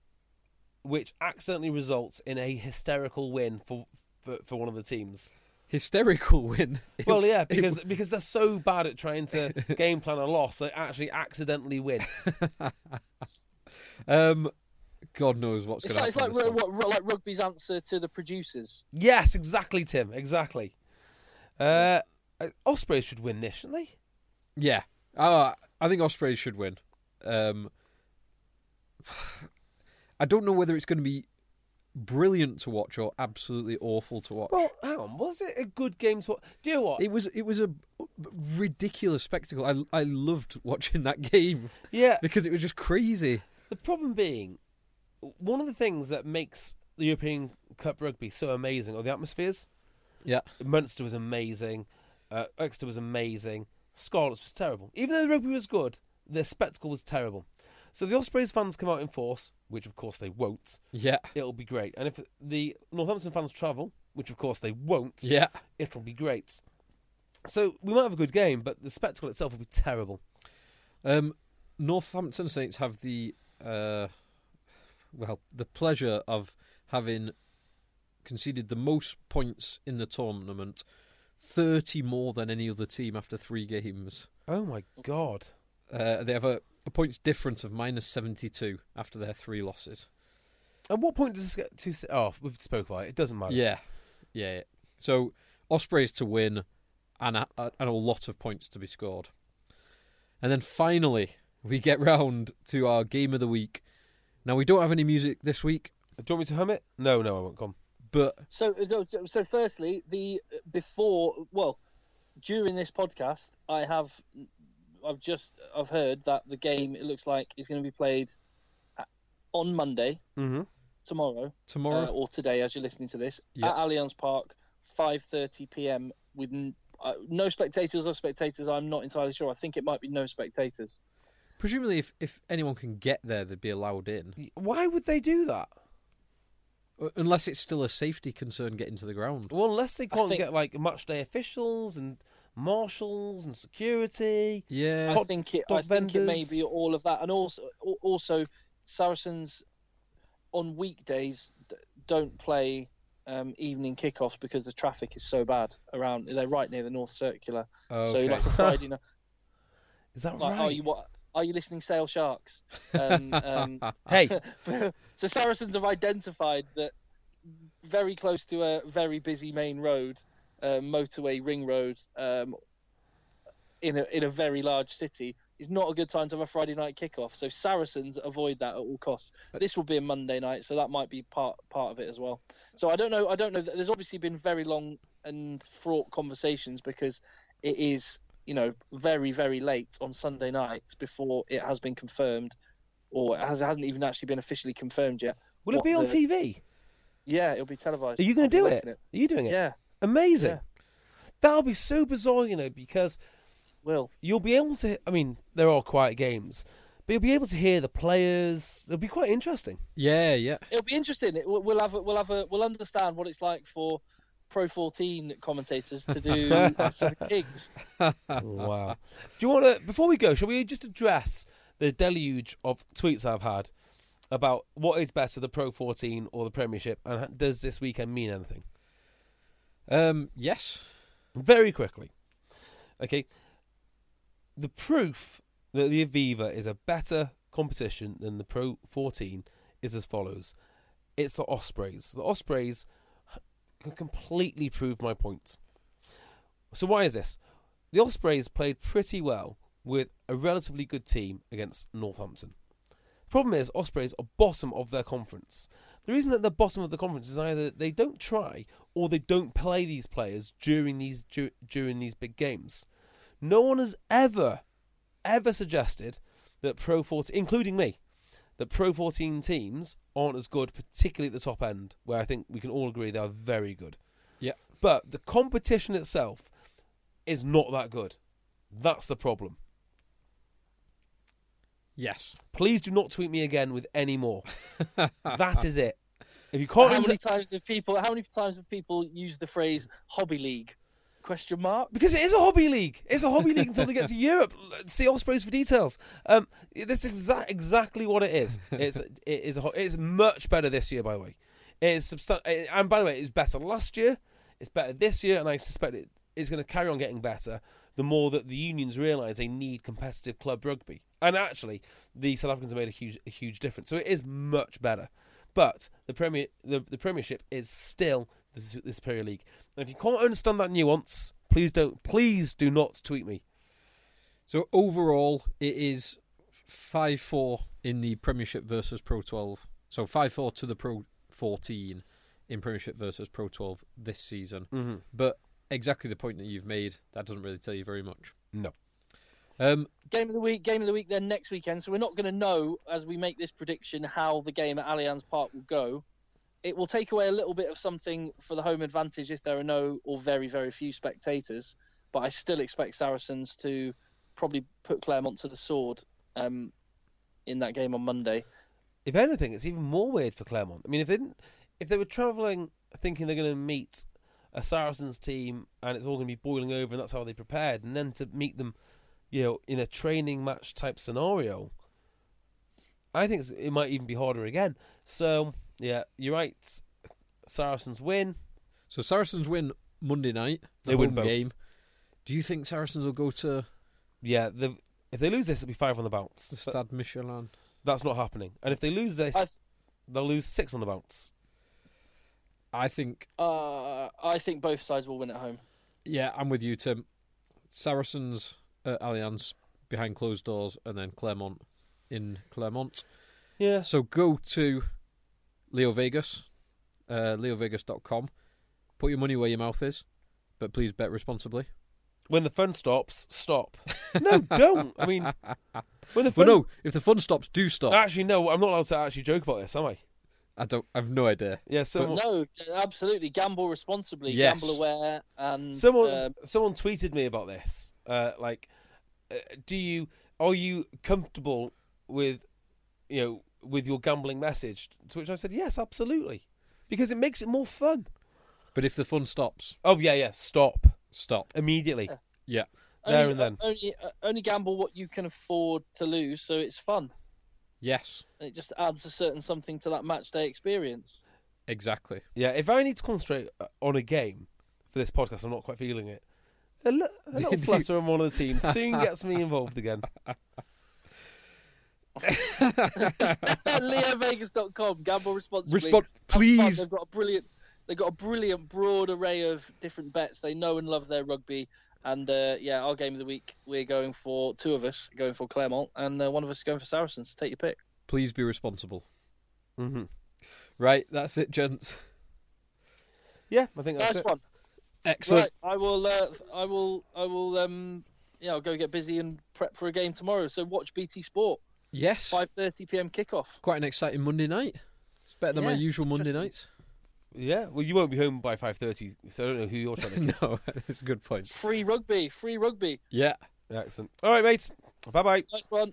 which accidentally results in a hysterical win for, for, for one of the teams. Hysterical win? Well, yeah, because it... because they're so bad at trying to game plan a loss, they actually accidentally win. um, God knows what's going to happen. It's like r- what, like rugby's answer to the producers. Yes, exactly, Tim, exactly. Uh, Ospreys should win this, shouldn't they? Yeah, uh, I think Ospreys should win. Um... I don't know whether it's going to be brilliant to watch or absolutely awful to watch. Well, hang on, was it a good game to watch? Do you know what? It was It was a ridiculous spectacle. I, I loved watching that game. Yeah. Because it was just crazy. The problem being, one of the things that makes the European Cup rugby so amazing are the atmospheres. Yeah. Munster was amazing. Uh, Exeter was amazing. Scarlets was terrible. Even though the rugby was good, the spectacle was terrible. So the Ospreys fans come out in force, which of course they won't. Yeah. It'll be great. And if the Northampton fans travel, which of course they won't. Yeah. It'll be great. So we might have a good game, but the spectacle itself will be terrible. Um, Northampton Saints have the, uh, well, the pleasure of having conceded the most points in the tournament, thirty more than any other team after three games. Oh my God. Uh, they have a... a points difference of minus seventy-two after their three losses. At what point does this get to... Oh, we've spoke about it. It doesn't matter. Yeah. Yeah. yeah. So, Ospreys to win and a, and a lot of points to be scored. And then finally, we get round to our game of the week. Now, we don't have any music this week. Do you want me to hum it? No, no, I won't come. But... So, so firstly, the before... Well, during this podcast, I have... I've just I've heard that the game, it looks like, is going to be played on Monday, mm-hmm. tomorrow, tomorrow uh, or today as you're listening to this, yep. at Allianz Park, five thirty p.m. with n- uh, no spectators or spectators. I'm not entirely sure. I think it might be no spectators. Presumably, if, if anyone can get there, they'd be allowed in. Why would they do that? Unless it's still a safety concern getting to the ground. Well, unless they can't think... get like match day officials and... marshals and security. Yeah, I think it. I think it may be all of that, and also, also, Saracens on weekdays don't play um, evening kickoffs because the traffic is so bad around. They're right near the North Circular, okay. So like a Friday night. Is that like, right? Are you what? Are you listening, Sale Sharks? Um, um, hey, so Saracens have identified that very close to a very busy main road. Uh, motorway ring road um, in a in a very large city is not a good time to have a Friday night kickoff. So Saracens avoid that at all costs. This will be a Monday night, so that might be part part of it as well. So I don't know. I don't know. There's obviously been very long and fraught conversations because it is, you know, very very late on Sunday night before it has been confirmed, or it has it hasn't even actually been officially confirmed yet. Will it be on the, T V? Yeah, it'll be televised. Are you going to do it? it? Are you doing it? Yeah. Amazing. Yeah. That'll be so bizarre, you know, because well, you'll be able to... I mean, they're all quiet games, but you'll be able to hear the players. It'll be quite interesting. Yeah, yeah. It'll be interesting. It, we'll have, a, we'll have, a, we'll understand what it's like for Pro fourteen commentators to do the Kings. Wow. Do you want to... Before we go, shall we just address the deluge of tweets I've had about what is better, the Pro fourteen or the Premiership, and does this weekend mean anything? Um, yes. Very quickly. Okay. The proof that the Aviva is a better competition than the Pro fourteen is as follows. It's the Ospreys. The Ospreys can completely prove my point. So why is this? The Ospreys played pretty well with a relatively good team against Northampton. The problem is Ospreys are bottom of their conference. The reason that they're bottom of the conference is either they don't try or they don't play these players during these du- during these big games. No one has ever, ever suggested that Pro fourteen, including me, that Pro fourteen teams aren't as good, particularly at the top end, where I think we can all agree they are very good. Yeah. But the competition itself is not that good. That's the problem. Yes. Please do not tweet me again with any more. That is it. If you can't, how many times have people? How many times have people used the phrase "hobby league"? Question mark? Because it is a hobby league. It's a hobby league until they get to Europe. See Ospreys for details. Um, that's exa- exactly what it is. It's it is a, it's much better this year. By the way, it is substan- And by the way, it was better last year. It's better this year, and I suspect it is going to carry on getting better. The more that the unions realise they need competitive club rugby. And actually, the South Africans have made a huge, a huge difference. So it is much better. But the Premier, the, the Premiership is still this, this Premier League. And if you can't understand that nuance, please don't. Please do not tweet me. So overall, it is five four in the Premiership versus Pro twelve. So five four to the Pro fourteen in Premiership versus Pro twelve this season. Mm-hmm. But exactly the point that you've made, that doesn't really tell you very much. No. Um, game of the week, game of the week then next weekend. So we're not going to know, as we make this prediction, how the game at Allianz Park will go. It will take away a little bit of something for the home advantage if there are no or very, very few spectators. But I still expect Saracens to probably put Clermont to the sword um, in that game on Monday. If anything, it's even more weird for Clermont. I mean, if they didn't, if they were travelling thinking they're going to meet a Saracens team and it's all going to be boiling over and that's how they prepared, and then to meet them, you know, in a training match type scenario, I think it's, it might even be harder again. So, yeah, you're right. Saracens win. So Saracens win Monday night. They win both. Game. Do you think Saracens will go to? Yeah, the, if they lose this, it'll be five on the bounce. The Stade Michelin. That's not happening. And if they lose this, th- they'll lose six on the bounce. I think. Uh, I think both sides will win at home. Yeah, I'm with you, Tim. Saracens at Allianz behind closed doors, and then Clermont in Clermont. Yeah. So go to Leo Vegas, uh, leo vegas dot com. Put your money where your mouth is, but please bet responsibly. When the fun stops, stop. No, don't. I mean, when the fun... But no, if the fun stops, do stop. Actually, no, I'm not allowed to actually joke about this, am I? I don't. I've no idea. Yeah. Someone, no, absolutely. Gamble responsibly. Yes. Gamble aware. And someone, um, someone tweeted me about this. Uh, like, uh, do you are you comfortable with, you know, with your gambling message? To which I said, yes, absolutely, because it makes it more fun. But if the fun stops, oh yeah, yeah, stop, stop immediately. Yeah, yeah. Only, there and then. Uh, only, uh, only gamble what you can afford to lose, so it's fun. Yes. And it just adds a certain something to that match day experience. Exactly. Yeah, if I need to concentrate on a game for this podcast, I'm not quite feeling it. A, l- a little flutter on one of the teams soon gets me involved again. leo vegas dot com, gamble responsibly. Respond, please. They've got a brilliant, they've got a brilliant broad array of different bets. They know and love their rugby. And, uh, yeah, our game of the week, we're going for, two of us going for Clermont, and uh, one of us going for Saracens. Take your pick. Please be responsible. Mm-hmm. Right, that's it, gents. Yeah, I think that's nice it. One. Excellent. Right, I will, uh, I will, I will, um, yeah, I'll go get busy and prep for a game tomorrow. So watch B T Sport. Yes. five thirty p.m. kickoff. Quite an exciting Monday night. It's better than yeah, my usual Monday nights. Yeah, well, you won't be home by five thirty, so I don't know who you're trying to get. No, that's a good point. Free rugby, free rugby. Yeah. Excellent. All right, mates. Bye-bye. Nice one.